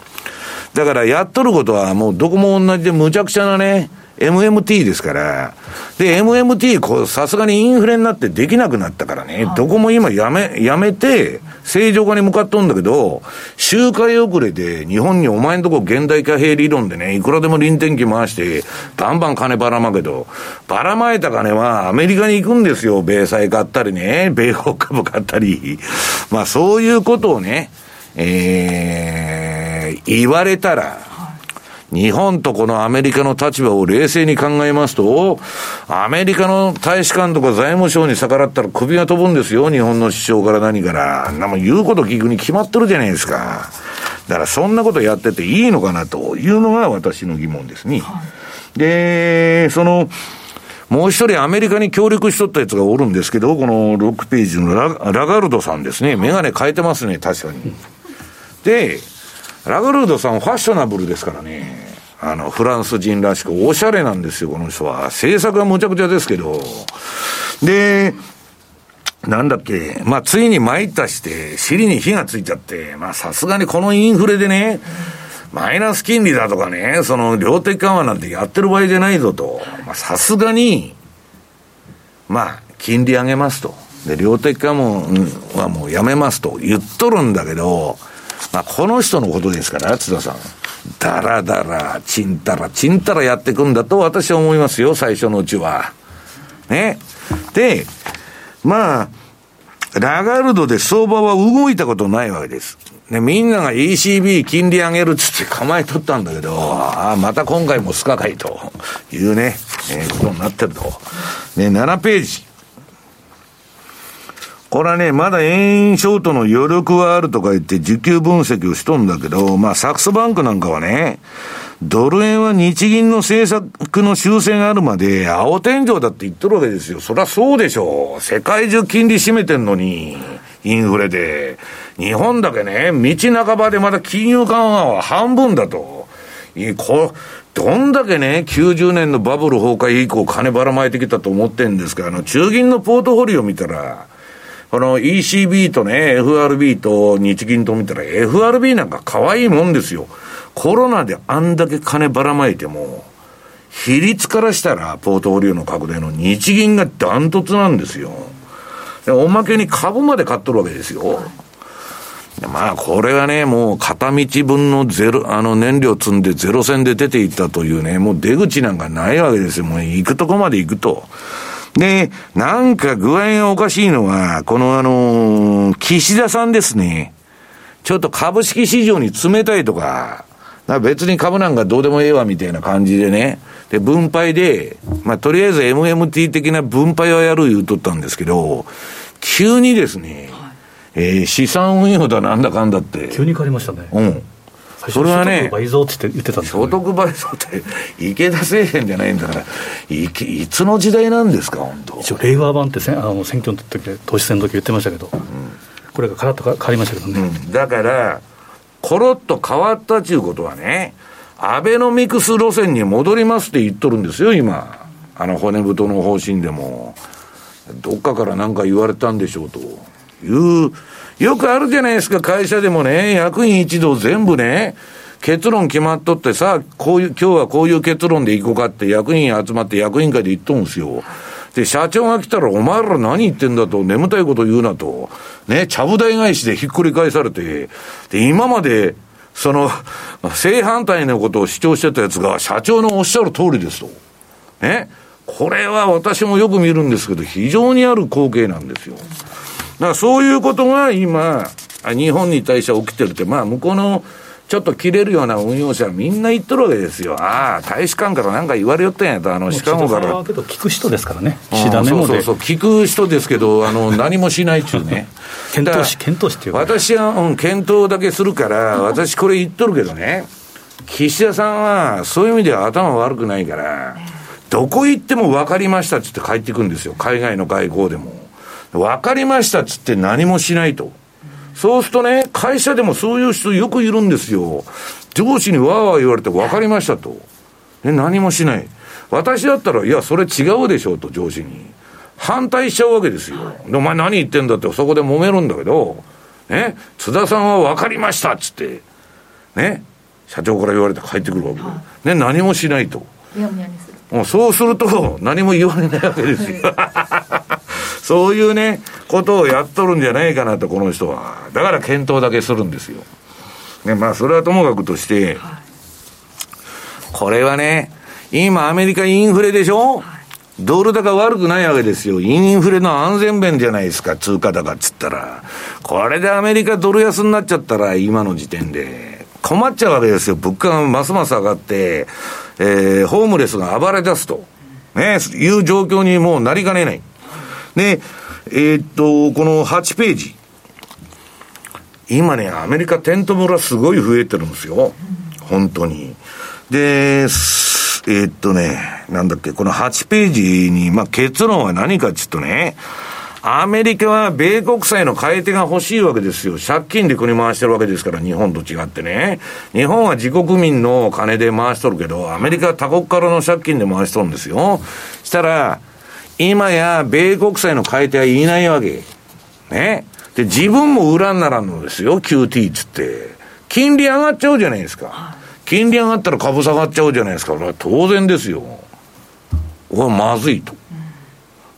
だからやっとることはもうどこも同じでむちゃくちゃなね エムエムティー ですから。で エムエムティー こうさすがにインフレになってできなくなったからね、はい、どこも今やめやめて正常化に向かっとんだけど周回遅れで日本にお前んとこ現代貨幣理論でねいくらでも輪転機回してバンバン金ばらまけどばらまいた金はアメリカに行くんですよ、米債買ったりね米国株買ったりまあそういうことをねえー言われたら、日本とこのアメリカの立場を冷静に考えますと、アメリカの大使館とか財務省に逆らったら首が飛ぶんですよ、日本の首相から何から。なんも言うこと聞くに決まってるじゃないですか。だからそんなことやってていいのかなというのが私の疑問ですね。で、その、もう一人アメリカに協力しとったやつがおるんですけど、このろくページの ラ, ラガルドさんですね。メガネ変えてますね、確かに。で、ラガルドさんファッショナブルですからね、あのフランス人らしくおしゃれなんですよこの人は。政策はむちゃくちゃですけど、でなんだっけ、まあついに参ったして尻に火がついちゃって、まあさすがにこのインフレでねマイナス金利だとかねその量的緩和なんてやってる場合じゃないぞと、さすがにまあ金利上げますと、で量的緩和はもうやめますと言っとるんだけど、まあ、この人のことですから津田さん、だらだらちんたらちんたらやっていくんだと私は思いますよ、最初のうちはね。でまあラガルドで相場は動いたことないわけです、ね、みんなが イーシービー 金利上げるっつって構えとったんだけど、あまた今回もスカかいというね、えー、ことになってると、ね、ななページ、これはねまだ円ショートの余力はあるとか言って需給分析をしとんだけど、まあサクソバンクなんかはねドル円は日銀の政策の修正があるまで青天井だって言ってるわけですよ。そりゃそうでしょう、世界中金利占めてんのにインフレで、日本だけね道半ばでまだ金融緩和は半分だと、いこどんだけねきゅうじゅうねんのバブル崩壊以降金ばらまいてきたと思ってんですか。あの中銀のポートフォリオ見たらこの イーシービー とね エフアールビー と日銀と見たら エフアールビー なんか可愛いもんですよ。コロナであんだけ金ばらまいても比率からしたらポートフォリオの拡大の日銀がダントツなんですよ。でおまけに株まで買っとるわけですよ。まあこれはね、もう片道分のゼロ、あの燃料積んでゼロ戦で出ていったというね、もう出口なんかないわけですよ。もう行くとこまで行くと。で、なんか具合がおかしいのは、このあのー、岸田さんですね。ちょっと株式市場に冷たいとか、だから別に株なんかどうでもええわみたいな感じでね。で、分配で、まあとりあえず エムエムティー 的な分配はやる言うとったんですけど、急にですね、えー、資産運用だなんだかんだって急に変わりましたね。うん。それはね、所得倍増って言ってたんですよ、ね。所得倍増って池田政権じゃないんだから、い, いつの時代なんですか本当。一応令和版ってせあの選挙の時で党首選の時言ってましたけど、うん、これがカラッと変わりましたけどね。うん、だからコロッと変わったということはね、アベノミクス路線に戻りますって言っとるんですよ今。あの骨太の方針でもどっかからなんか言われたんでしょうと。いうよくあるじゃないですか、会社でもね、役員一同全部ね、結論決まっとってさ、こういう今日はこういう結論でいこうかって役員集まって役員会で言っとんですよ。で社長が来たらお前ら何言ってんだと、眠たいこと言うなとね、ちゃぶ台返しでひっくり返されて、で今までその正反対のことを主張してたやつが社長のおっしゃる通りですとね、これは私もよく見るんですけど非常にある光景なんですよ。だからそういうことが今日本に対して起きてるって、まあ向こうのちょっと切れるような運用者はみんな言っとるわけですよ。ああ大使館からなんか言われよったんやと、あのシカゴからはけど聞く人ですからね、岸田メモで、うん、そうそうそう聞く人ですけど、あの何もしないっちゅうね検討し検討しっていう、ね、私は、うん、検討だけするから、私これ言っとるけどね、岸田さんはそういう意味では頭悪くないから、どこ行っても分かりましたっつって帰ってくるんですよ、海外の外交でも。分かりましたっつって何もしないと。そうするとね、会社でもそういう人よくいるんですよ。上司にわーわー言われて分かりましたと、ね、何もしない。私だったらいやそれ違うでしょうと上司に反対しちゃうわけですよ。でお前何言ってんだってそこで揉めるんだけど、ね、津田さんは分かりましたっつって、ね、社長から言われて帰ってくるわけ、はいね、何もしないと。いやいやですもうそうすると何も言われないわけですよそういうねことをやっとるんじゃないかなと、この人は。だから検討だけするんですよ、ね、まあそれはともかくとして、はい、これはね今アメリカインフレでしょ、はい、ドル高悪くないわけですよ。インフレの安全弁じゃないですか通貨高っつったら。これでアメリカドル安になっちゃったら今の時点で困っちゃうわけですよ。物価がますます上がって、えー、ホームレスが暴れ出すと、ね、いう状況にもうなりかねない。で、えー、っと、このはちページ。今ね、アメリカテント村すごい増えてるんですよ。本当に。で、えー、っとね、なんだっけ、このはちページに、まあ、結論は何かちょっとね、アメリカは米国債の買い手が欲しいわけですよ。借金で国回してるわけですから、日本と違ってね。日本は自国民の金で回しとるけど、アメリカは他国からの借金で回しとるんですよ。したら、今や米国債の買い手はいないわけね。で自分も裏にならんのですよ キューティー つって金利上がっちゃうじゃないですか。金利上がったら株下がっちゃうじゃないですか。当然ですよ。これまずいと。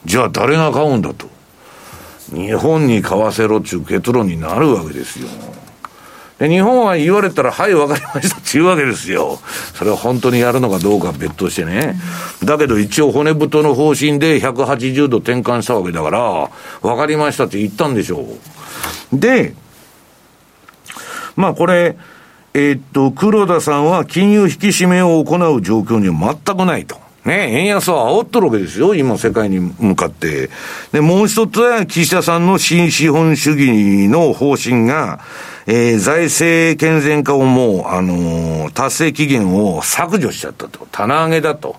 じゃあ誰が買うんだと、日本に買わせろっちゅう結論になるわけですよ。で日本は言われたらはいわかりましたっていうわけですよ。それは本当にやるのかどうか別としてね、うん、だけど一応骨太の方針でひゃくはちじゅうど転換したわけだからわかりましたって言ったんでしょう。でまあこれえー、っと黒田さんは金融引き締めを行う状況には全くないとね、円安を煽っとるわけですよ今世界に向かって。でもう一つは岸田さんの新資本主義の方針が、えー、財政健全化をもう、あのー、達成期限を削除しちゃったと、棚上げだと、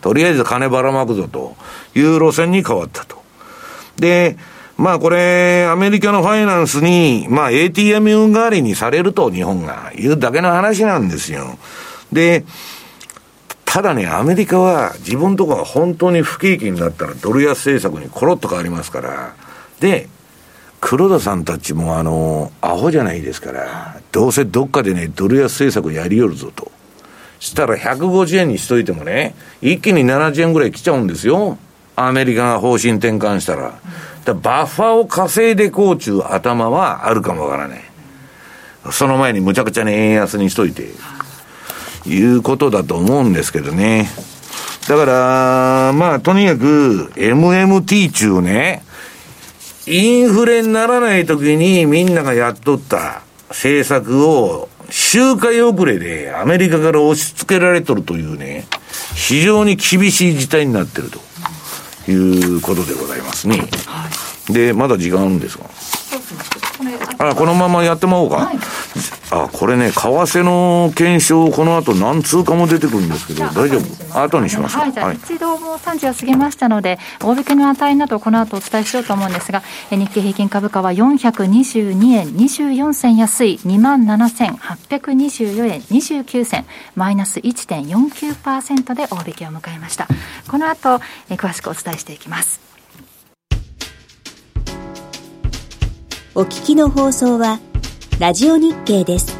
とりあえず金ばらまくぞという路線に変わったと。でまあこれアメリカのファイナンスに、まあ、エーティーエム 代わりにされると日本が言うだけの話なんですよ。でただね、アメリカは自分とかが本当に不景気になったらドル安政策にコロッと変わりますから。で黒田さんたちもあのアホじゃないですから、どうせどっかでねドル安政策やりよるぞとしたらひゃくごじゅうえんにしといてもね、一気にななじゅうえんぐらい来ちゃうんですよ、アメリカが方針転換したら。だバッファーを稼いでこうちゅう頭はあるかもわからない。その前にむちゃくちゃに円安にしといていうことだと思うんですけどね。だからまあとにかく エムエムティー 中ね、インフレにならないときにみんながやっとった政策を周回遅れでアメリカから押し付けられとるというね、非常に厳しい事態になってるということでございますね。はい、でまだ時間あるんですか。あ、このままやってもらおうか。はい、あ、これね、為替の検証、この後何通貨も出てくるんですけど、大丈夫、後にしますか。はい、じゃあ一度もうさんじを過ぎましたので、大引けの値などこの後お伝えしようと思うんですが、日経平均株価はよんひゃくにじゅうにえんにじゅうよんせん安い にまんななせんはっぴゃくにじゅうよんえんにじゅうきゅうせん、マイナス いちてんよんきゅうパーセント で大引けを迎えました。この後詳しくお伝えしていきます。お聞きの放送はラジオ日経です。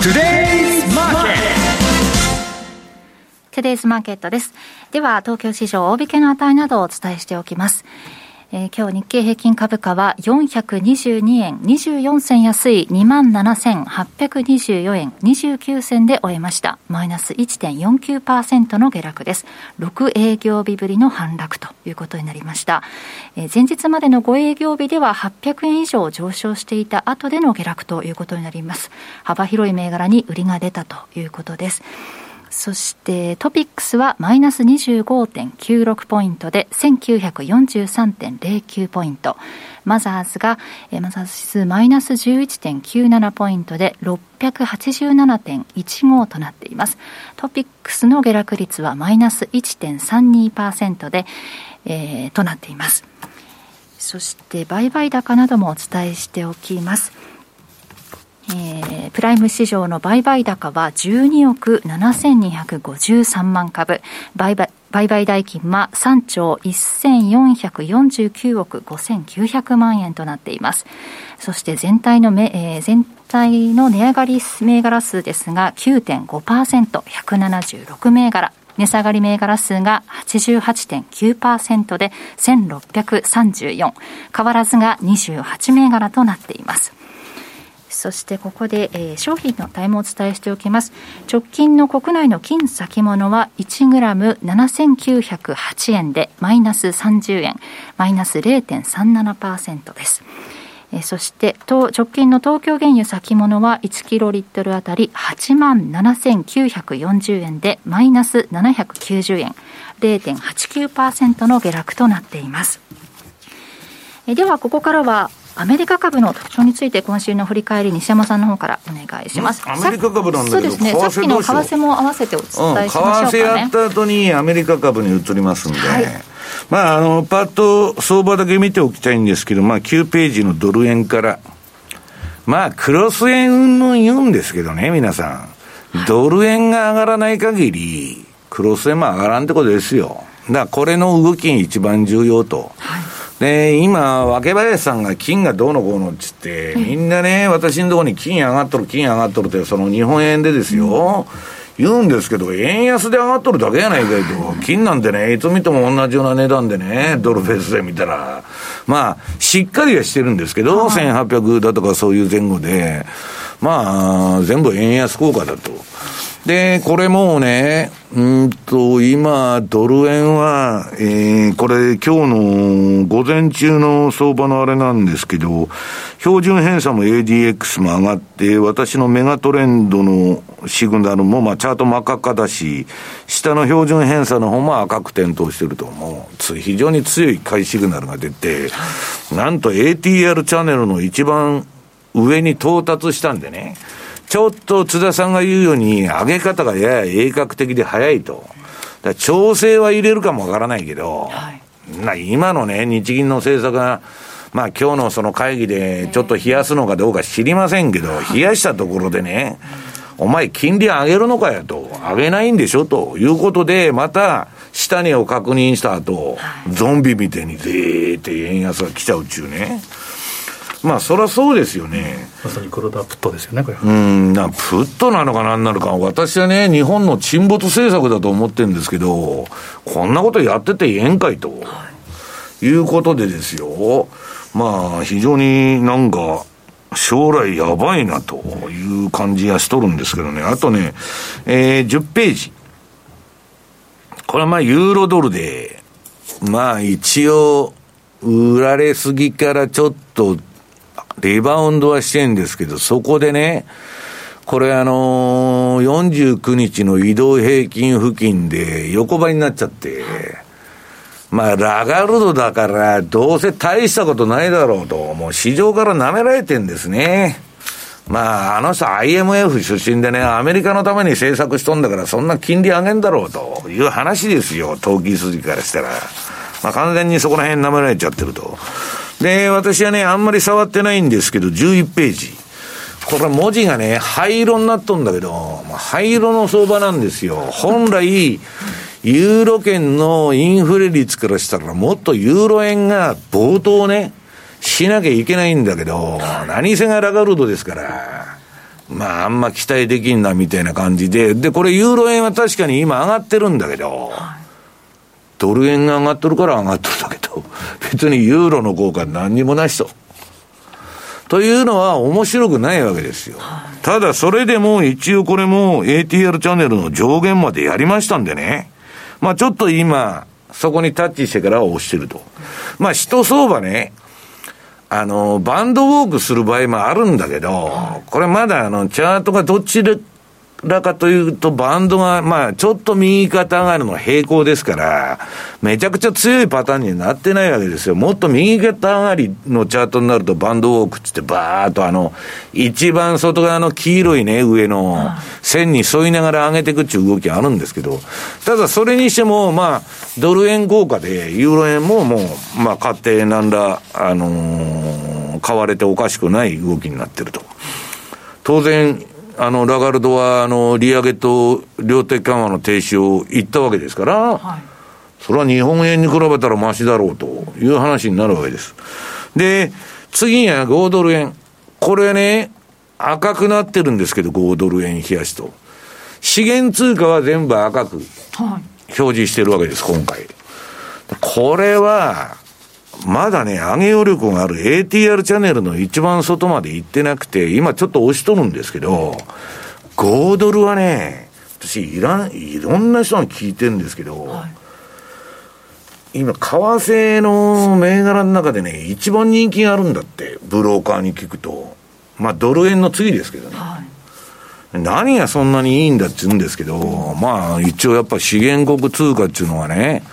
トゥデイズマーケットです。では東京市場大引けの値などをお伝えしておきます。えー、今日日経平均株価はよんひゃくにじゅうにえんにじゅうよんせん安い にまんななせんはっぴゃくにじゅうよんえんにじゅうきゅうせんで終えました。マイナス いちてんよんきゅうパーセント の下落です。ろくえいぎょうびぶりの反落ということになりました。えー、前日までのごえいぎょうびでははっぴゃくえん以上上昇していた後での下落ということになります。幅広い銘柄に売りが出たということです。そしてトピックスはマイナス にじゅうごてんきゅうろく ポイントで せんきゅうひゃくよんじゅうさんてんぜろきゅう ポイント、マザーズがマザーズ指数マイナス じゅういちてんきゅうなな ポイントで ろっぴゃくはちじゅうななてんいちご となっています。トピックスの下落率はマイナス いちてんさんにパーセント で、えー、となっています。そして売買高などもお伝えしておきます。えー、プライム市場の売買高はじゅうにおくななせんにひゃくごじゅうさんまんかぶ、売買売買代金はさんちょうせんよんひゃくよんじゅうきゅうおくごせんきゅうひゃくまんえんとなっています。そして全体のめ、えー、全体の値上がり銘柄数ですが きゅうてんごパーセント、 ひゃくななじゅうろくめいがら、値下がり銘柄数が はちじゅうはちてんきゅうパーセント でせんろっぴゃくさんじゅうよん、変わらずがにじゅうはちめいがらとなっています。そしてここで、えー、商品のタイムをお伝えしておきます。直近の国内の金先物は いちグラムななせんきゅうひゃくはちえんでマイナスさんじゅうえん、マイナス れいてんさんななパーセント です。えー、そして直近の東京原油先物はいちキロリットルあたり はちまんななせんきゅうひゃくよんじゅうえんでマイナスななひゃくきゅうじゅうえん、れいてんはちきゅうパーセント の下落となっています。えー、ではここからはアメリカ株の特徴について今週の振り返り、西山さんの方からお願いします。アメリカ株なんだけど、そうですね、さっきの為替も合わせてお伝えしましょうかね。うん、為替やった後にアメリカ株に移りますんで、はい、まああのパッと相場だけ見ておきたいんですけど、まあ、きゅうページのドル円から、まあクロス円云々言うんですけどね、皆さんドル円が上がらない限りクロス円も上がらんってことですよ。だからこれの動きに一番重要と、はい、で今若林さんが金がどうのこうのっつってみんなね、私のところに金上がっとる金上がっとるってその日本円でですよ、うん、言うんですけど、円安で上がっとるだけやないかいと。金なんてね、いつ見ても同じような値段でね、ドルベースで見たらまあしっかりはしてるんですけど、せんはっぴゃくだとかそういう前後で、まあ全部円安効果だと。で、これもね、うんと、今、ドル円は、えー、これ、今日の午前中の相場のあれなんですけど、標準偏差も エーディーエックス も上がって、私のメガトレンドのシグナルも、まあ、チャートも赤っかだし、下の標準偏差の方も赤く点灯してると、もう、非常に強い買いシグナルが出て、なんと エーティーアール チャンネルの一番上に到達したんでね、ちょっと津田さんが言うように上げ方がやや鋭角的で早いと、だ調整は入れるかもわからないけど、はい、今のね日銀の政策が、まあ、今日のその会議でちょっと冷やすのかどうか知りませんけど、冷やしたところでね、お前金利上げるのかよと、上げないんでしょということで、また下値を確認した後、ゾンビみたいにぜーって円安が来ちゃうっちゅうね。まあそりゃそうですよね。まさに黒田プットですよねこれ。うん、なプットなのか何なのか、私はね日本の沈没政策だと思ってるんですけど、こんなことやってていいんかいと、はい、いうことでですよ。まあ非常になんか将来やばいなという感じがしとるんですけどね。あとね、えー、じゅうページ、これはまあユーロドルでまあ一応売られすぎからちょっとリバウンドはしてんですけど、そこでね、これあのー、よんじゅうくにちの移動平均付近で横ばいになっちゃって、まあラガルドだからどうせ大したことないだろうと、もう市場から舐められてんですね。まああの人 アイエムエフ 出身でね、アメリカのために政策しとんだからそんな金利上げんだろうという話ですよ、投機筋からしたら。まあ完全にそこら辺舐められちゃってると。で、私はね、あんまり触ってないんですけど、じゅういちページ。これ文字がね、灰色になっとんだけど、まあ、灰色の相場なんですよ。本来、ユーロ圏のインフレ率からしたら、もっとユーロ円が暴騰ね、しなきゃいけないんだけど、何せがラガルドですから、まあ、あんま期待できんな、みたいな感じで。で、これユーロ円は確かに今上がってるんだけど、ドル円が上がってるから上がってるだけど、別にユーロの効果何にもないと。というのは面白くないわけですよ。ただそれでも一応これも エーティーアール チャンネルの上限までやりましたんでね。まあちょっと今そこにタッチしてから押してると。まあ一相場ね、あのバンドウォークする場合もあるんだけど、これまだあのチャートがどちららかというとバンドがまあちょっと右肩上がりの平行ですから、めちゃくちゃ強いパターンになってないわけですよ。もっと右肩上がりのチャートになるとバンドウォークっつってバーッとあの一番外側の黄色いね上の線に沿いながら上げていくっていう動きあるんですけど、ただそれにしてもまあドル円豪華でユーロ円ももうまあ買ってなんらあのー、買われておかしくない動きになってると。当然あのラガルドはあの利上げと量的緩和の停止を言ったわけですから、はい、それは日本円に比べたらマシだろうという話になるわけです。で、次は豪ドル円。これね、赤くなってるんですけど、豪ドル円冷やしと。資源通貨は全部赤く表示してるわけです、はい、今回。これは、まだね、上げ余力がある エーティーアール チャンネルの一番外まで行ってなくて、今ちょっと押しとるんですけど、豪ドルはね、私いらん、いろんな人に聞いてるんですけど、はい、今、為替の銘柄の中でね、一番人気があるんだって、ブローカーに聞くと。まあ、ドル円の次ですけどね。はい、何がそんなにいいんだって言うんですけど、まあ、一応やっぱ資源国通貨っていうのはね、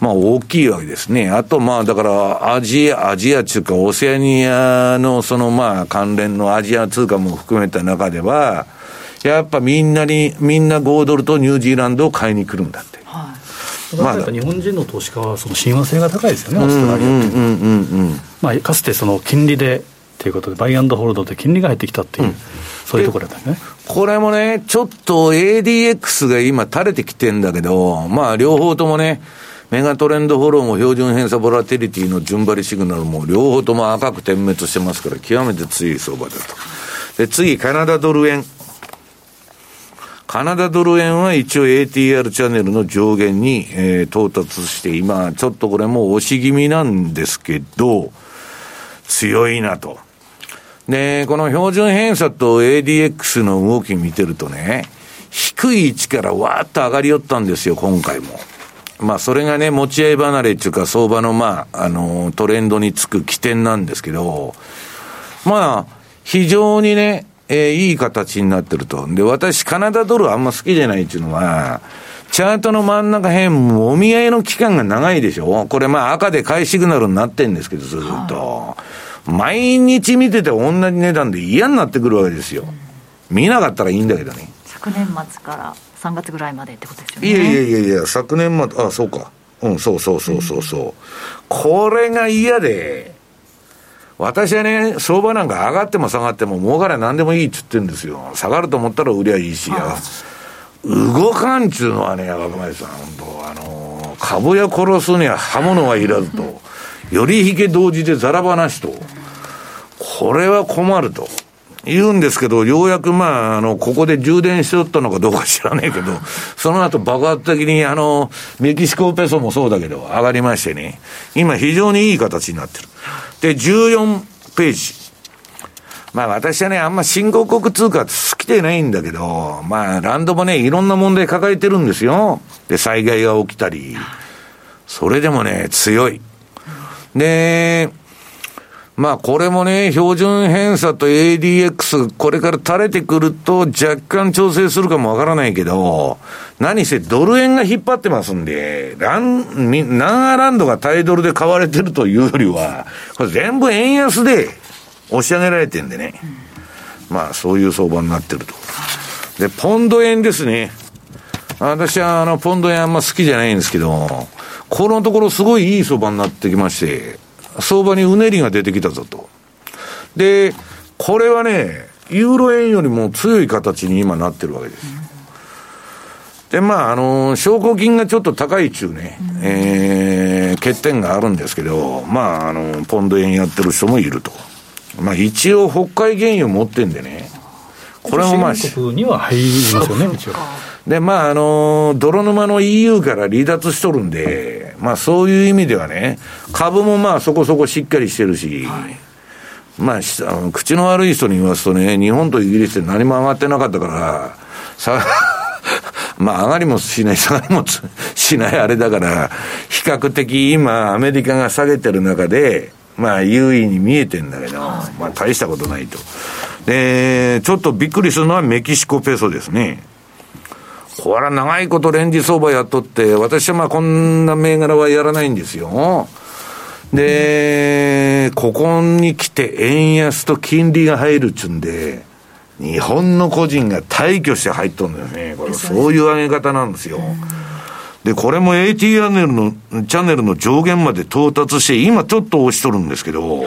まあ大きいわけですね。あとまあだからアジア、アジアっていうかオセアニアのそのまあ関連のアジア通貨も含めた中では、やっぱみんなに、みんな豪ドルとニュージーランドを買いに来るんだって。はい。まあ、やっぱ日本人の投資家はその親和性が高いですよね、オーストラリアって。うんうんうんうん。まあかつてその金利で、ということでバイアンドホールドで金利が入ってきたっていう、うん、そういうところだね。これもね、ちょっと エーディーエックス が今垂れてきてんだけど、まあ両方ともね、メガトレンドフォローも標準偏差ボラティリティの順張りシグナルも両方とも赤く点滅してますから、極めて強い相場だと。で、次、カナダドル円。カナダドル円は一応 エーティーアール チャンネルの上限に、えー、到達して、今、ちょっとこれもう押し気味なんですけど、強いなと。で、この標準偏差と エーディーエックス の動き見てるとね、低い位置からわーっと上がり寄ったんですよ、今回も。まあそれがね、持ち合い離れっていうか相場のまあ、あの、トレンドにつく起点なんですけど、まあ、非常にね、えー、いい形になってると。で、私、カナダドルあんま好きじゃないっていうのは、チャートの真ん中辺、もみ合いの期間が長いでしょ。これまあ赤で買いシグナルになってんですけど、ずっと。毎日見てて同じ値段で嫌になってくるわけですよ。見なかったらいいんだけどね。昨年末からさんがつぐらいまでってことですよね。いやいやいやいや、昨年末、あ、そうか。うん、そうそうそうそうそう。うん、これが嫌で、私はね、相場なんか上がっても下がっても儲から何でもいいって言ってるんですよ。下がると思ったら売りゃいいし、はい、動かんっちゅうのはね、若林さん、本当あのー、株や殺すには刃物はいらずと、より引け同時でざらばなしと、これは困ると言うんですけど、ようやくまあ、あの、ここで充電しとったのかどうか知らねえけど、その後爆発的にあの、メキシコペソもそうだけど、上がりましてね、今非常にいい形になってる。で、じゅうよんページ。まあ私はね、あんま新興国通貨好きでないんだけど、まあランドもね、いろんな問題抱えてるんですよ。で、災害が起きたり。それでもね、強い。で、まあこれもね、標準偏差と エーディーエックス、これから垂れてくると若干調整するかもわからないけど、何せドル円が引っ張ってますんで、ラン、ナンアランドが対ドルで買われてるというよりは、これ全部円安で押し上げられてんでね。うん、まあそういう相場になってると。で、ポンド円ですね。私はあの、ポンド円あんま好きじゃないんですけど、このところすごいいい相場になってきまして、相場にうねりが出てきたぞと。で、これはね、ユーロ円よりも強い形に今なってるわけです。うん、で、まあ、あの、証拠金がちょっと高いっちゅうね、うん、えー、欠点があるんですけど、まあ、あの、ポンド円やってる人もいると。まあ、一応、北海原油持ってんでね、これもまあ、新興国には入るんですよね、一応。で、まあ、あの、泥沼の イーユー から離脱しとるんで、まあ、そういう意味ではね、株もまあ、そこそこしっかりしてるし、はい、まあ、あの、口の悪い人に言わすとね、日本とイギリスで何も上がってなかったから、さ、まあ、上がりもしない、下がりもしないあれだから、比較的今、アメリカが下げてる中で、まあ、優位に見えてんだけど、はい、まあ、大したことないと。で、ちょっとびっくりするのはメキシコペソですね。これ長いことレンジ相場やっとって、私はまあこんな銘柄はやらないんですよ。で、ここに来て円安と金利が入るっちゅうんで、日本の個人が大挙して入っとるんですね。これそういう上げ方なんですよ。で、これも エーティーアール のチャンネルの上限まで到達して、今ちょっと押しとるんですけど、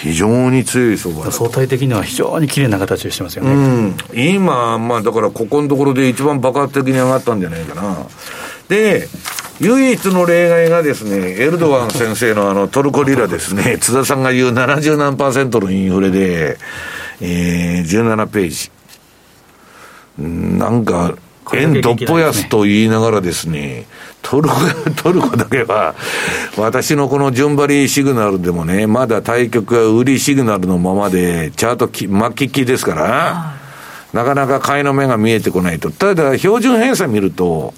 非常に強い相場だと。相対的には非常に綺麗な形をしてますよね。うん、今、まあだからここのところで一番爆発的に上がったんじゃないかな。で、唯一の例外がですね、エルドワン先生のあのトルコリラですね、津田さんが言うななじゅう何パーセントのインフレで、えー、じゅうななページ。なんか、円どっぽ安と言いながらですね、トルコ、トルコだけは、私のこの順張りシグナルでもね、まだ対局が売りシグナルのままで、チャートき巻ききですから、なかなか買いの目が見えてこないと。ただ、標準偏差見ると、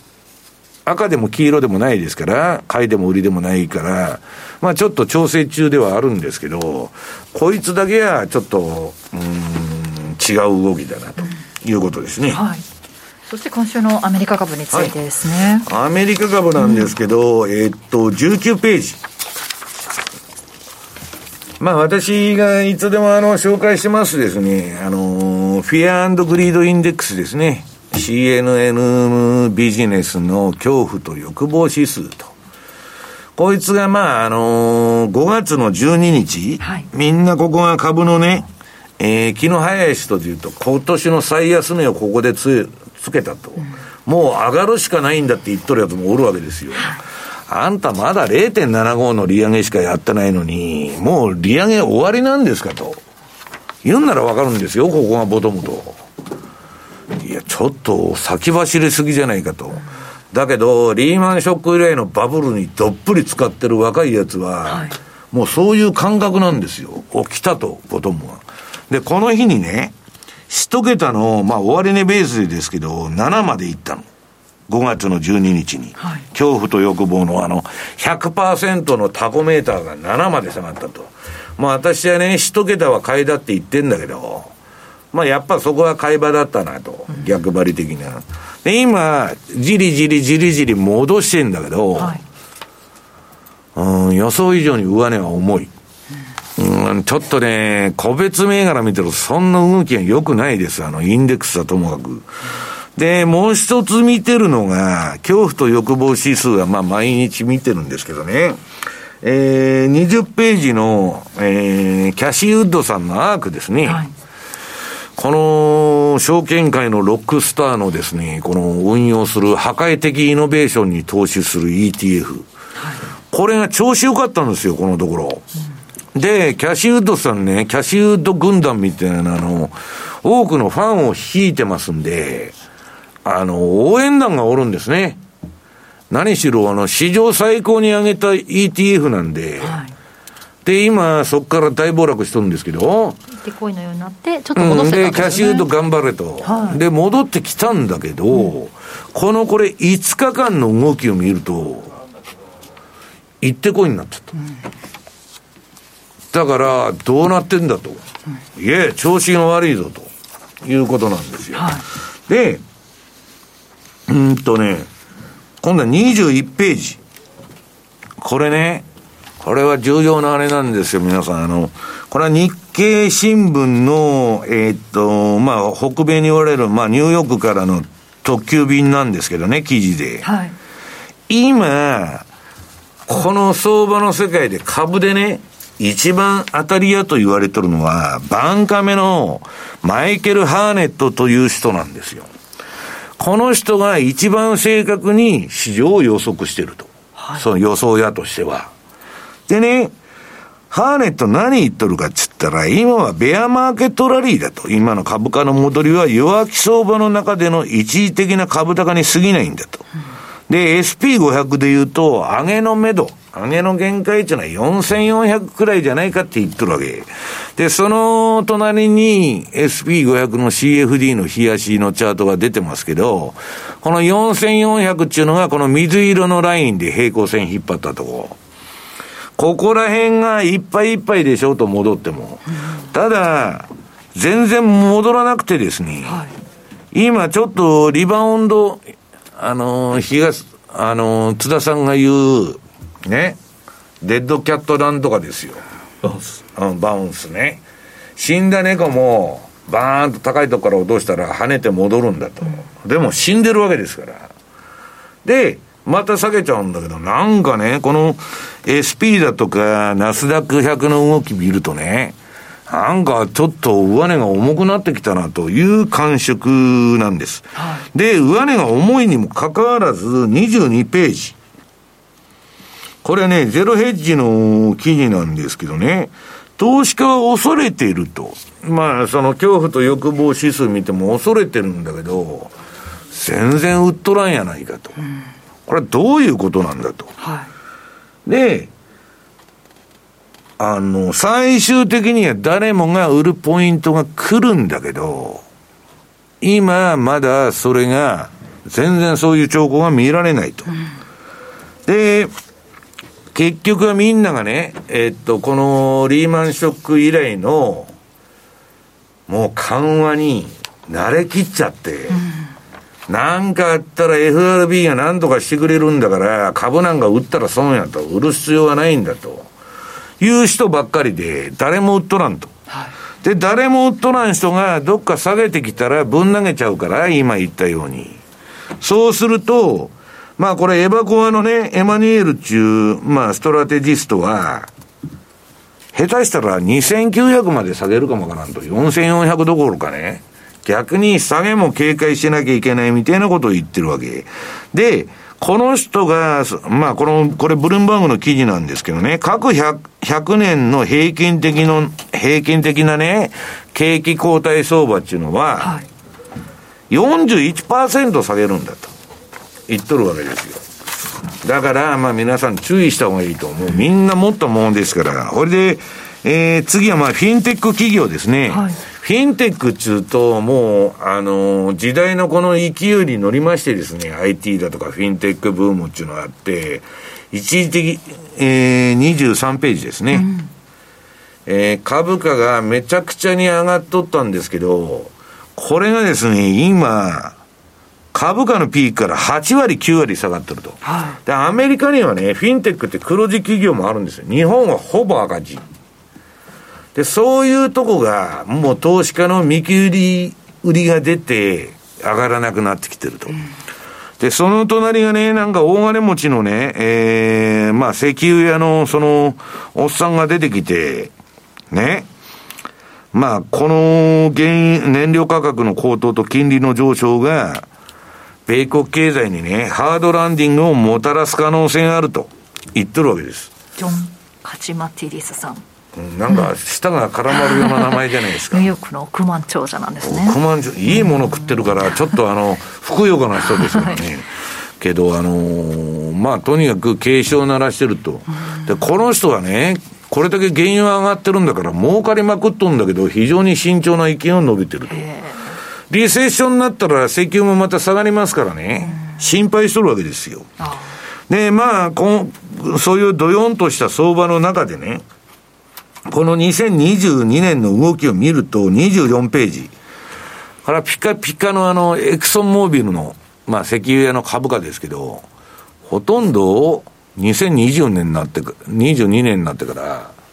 赤でも黄色でもないですから、買いでも売りでもないから、まあちょっと調整中ではあるんですけど、こいつだけはちょっと、うーん、違う動きだなということですね。はい。そして今週のアメリカ株についてですね、はい、アメリカ株なんですけど、うん、えー、っとじゅうきゅうページ、まあ私がいつでもあの紹介してますですね、あのフィア&グリードインデックスですね、 シーエヌエヌ ビジネスの恐怖と欲望指数と、こいつがまああのごがつのじゅうににち、はい、みんなここが株のね、えー、気の早い人でいうと今年の最安値をここでつつけたと、うん、もう上がるしかないんだって言っとるやつもおるわけですよ。あんたまだ れいてんななご の利上げしかやってないのに、もう利上げ終わりなんですかと言うんならわかるんですよ、ここがボトムと。いや、ちょっと先走りすぎじゃないかと。だけどリーマンショック以来のバブルにどっぷり使ってる若いやつは、はい、もうそういう感覚なんですよ、来たと、ボトムは。で、この日にね、一桁の、まあ、終値ベースですけど、ななまでいったの。ごがつのじゅうににちに、はい、恐怖と欲望のあの ひゃくパーセント のタコメーターがななまで下がったと。まあ私はね、一桁は買いだって言ってんだけど、まあやっぱそこは買い場だったなと、うん、逆張り的な。で今じりじりじりじり戻してんだけど、はい、うん、予想以上に上値は重い。うん、ちょっとね、個別銘柄見てるとそんな動きは良くないです。あのインデックスはともかく。でもう一つ見てるのが恐怖と欲望指数は、まあ毎日見てるんですけどね、えー、にじゅうページの、えー、キャシーウッドさんのアークですね、はい、この証券界のロックスターのですね、この運用する破壊的イノベーションに投資する イーティーエフ、はい、これが調子良かったんですよ、このところ、うんで、キャシーウッドさんね、キャシーウッド軍団みたいなの、多くのファンを率いてますんで、あの、応援団がおるんですね。何しろ、あの、史上最高に上げた イーティーエフ なんで、はい、で、今、そこから大暴落してるんですけど、で、こういうのようになって、ちょっと戻せたんですね。うん、で、キャシーウッド頑張れと、はい。で、戻ってきたんだけど、うん、このこれ、いつかかんの動きを見ると、行ってこいになっちゃった。うんだからどうなってんだと、うん、いえ調子が悪いぞということなんですよ、はい、でうんとね今度はにじゅういちページこれねこれは重要なあれなんですよ皆さんあのこれは日経新聞のえー、っとまあ北米におられる、まあ、ニューヨークからの特急便なんですけどね記事で、はい、今この相場の世界で株でね一番当たり屋と言われてるのはバンカメのマイケル・ハーネットという人なんですよ。この人が一番正確に市場を予測してると、はい、その予想屋としては。でねハーネット何言っとるかっつったら今はベアマーケットラリーだと今の株価の戻りは弱気相場の中での一時的な株高に過ぎないんだと、うん、で エスピーごひゃく で言うと上げのめど上げの限界っていうのはよんせんよんひゃくくらいじゃないかって言ってるわけ。で、その隣に エスピーごひゃく の シーエフディー の日足のチャートが出てますけど、このよんせんよんひゃくっていうのがこの水色のラインで平行線引っ張ったとこ。ここら辺がいっぱいいっぱいでしょと戻っても。ただ、全然戻らなくてですね、はい、今ちょっとリバウンド、あの、東、あの、津田さんが言う、ね、デッドキャットランとかですよバウンス、うん、バウンスね死んだ猫もバーンと高いとこから落としたら跳ねて戻るんだと、うん、でも死んでるわけですからでまた下げちゃうんだけどなんかねこの エスピー だとかナスダックひゃくの動き見るとねなんかちょっと上値が重くなってきたなという感触なんです、はい、で上値が重いにもかかわらずにじゅうにページこれね、ゼロヘッジの記事なんですけどね、投資家は恐れていると。まあ、その恐怖と欲望指数見ても恐れてるんだけど、全然売っとらんやないかと。うん、これはどういうことなんだと。はい、で、あの、最終的には誰もが売るポイントが来るんだけど、今まだそれが、全然そういう兆候が見られないと。うん、で、結局はみんながね、えー、っと、このリーマンショック以来の、もう緩和に慣れきっちゃって、うん、なんかあったら エフアールビー が何とかしてくれるんだから、株なんか売ったら損やと、売る必要はないんだと、いう人ばっかりで、誰も売っとらんと。はい、で、誰も売っとらん人がどっか下げてきたらぶん投げちゃうから、今言ったように。そうすると、まあこれエバコアのね、エマニュエルっていう、まあストラテジストは、下手したらにせんきゅうひゃくまで下げるかもわからんと、よんせんよんひゃくどころかね、逆に下げも警戒しなきゃいけないみたいなことを言ってるわけ。で、この人が、まあこの、これブルームバーグの記事なんですけどね、各 100, ひゃくねんの平均的の、平均的なね、景気後退相場っていうのは、はい、よんじゅういちパーセント 下げるんだと。言っとるわけですよ。だから、まあ皆さん注意した方がいいと思う。みんな持ったものですから。これで、えー、次はまあフィンテック企業ですね。はい、フィンテックっちゅうと、もう、あの、時代のこの勢いに乗りましてですね、アイティー だとかフィンテックブームっちゅうのがあって、一時的、えー、にじゅうさんページですね、うん、えー。株価がめちゃくちゃに上がっとったんですけど、これがですね、今、株価のピークからはちわりきゅうわり下がってると。で、アメリカにはね、フィンテックって黒字企業もあるんですよ。日本はほぼ赤字。で、そういうとこがもう投資家の見切り売りが出て上がらなくなってきてると。うん、で、その隣がね、なんか大金持ちのね、えー、まあ石油屋のそのおっさんが出てきて、ね。まあ、この原因、燃料価格の高騰と金利の上昇が、米国経済にね、ハードランディングをもたらす可能性があると言ってるわけです。ジョン・カチマティリスさん。なんか舌が絡まるような名前じゃないですか。ニューヨークの億万長者なんですね。億万長者、いいもの食ってるから、ちょっとあの、ふくよかな人ですからね。はい、けど、あのー、まあ、とにかく警鐘を鳴らしてると。で、この人はね、これだけ原油は上がってるんだから、儲かりまくっとるんだけど、非常に慎重な意見を述べてると。リセッションになったら石油もまた下がりますからね、心配しとるわけですよ。で、まあこ、そういうドヨンとした相場の中でね、このにせんにじゅうにねんの動きを見ると、にじゅうよんページ。これはピカピカのあの、エクソンモービルの、まあ石油屋の株価ですけど、ほとんど、にせんにじゅうねんになってか、にじゅうにねんになってか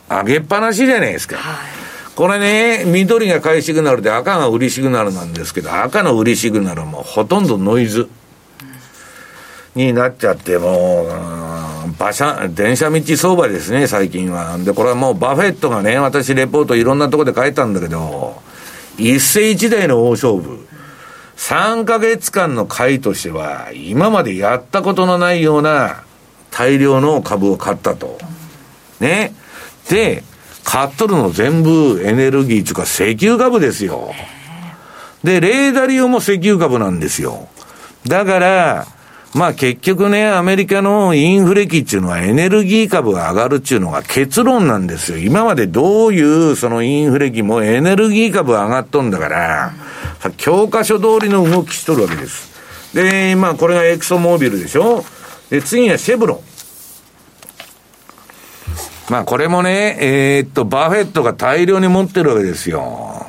ら、上げっぱなしじゃないですか。はい、これね、緑が買いシグナルで赤が売りシグナルなんですけど、赤の売りシグナルもほとんどノイズになっちゃって、もう、うん、馬車、電車道相場ですね、最近は。で、これはもうバフェットがね、私レポートいろんなところで書いたんだけど、一世一代の大勝負。さんかげつかんの買いとしては、今までやったことのないような、大量の株を買ったと。ね。で、買っとるの全部エネルギーというか石油株ですよ。で、レーダリオも石油株なんですよ。だから、まあ結局ね、アメリカのインフレ期っていうのはエネルギー株が上がるっていうのが結論なんですよ。今までどういうそのインフレ期もエネルギー株上がっとんだから、教科書通りの動きしとるわけです。で、まあこれがエクソモービルでしょ。で、次はシェブロン。まあ、これもね、えー、っと、バフェットが大量に持ってるわけですよ。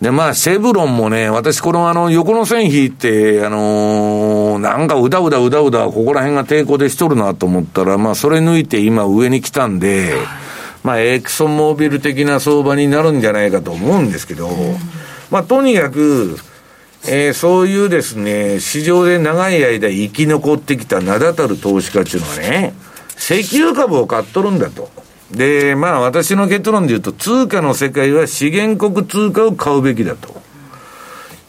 で、まあ、シェブロンもね、私、このあの、横の線引いて、あのー、なんかうだうだうだうだ、ここら辺が抵抗でしとるなと思ったら、まあ、それ抜いて今上に来たんで、まあ、エクソンモービル的な相場になるんじゃないかと思うんですけど、まあ、とにかく、えー、そういうですね、市場で長い間生き残ってきた名だたる投資家っていうのはね、石油株を買っとるんだと。で、まあ私の結論で言うと、通貨の世界は資源国通貨を買うべきだと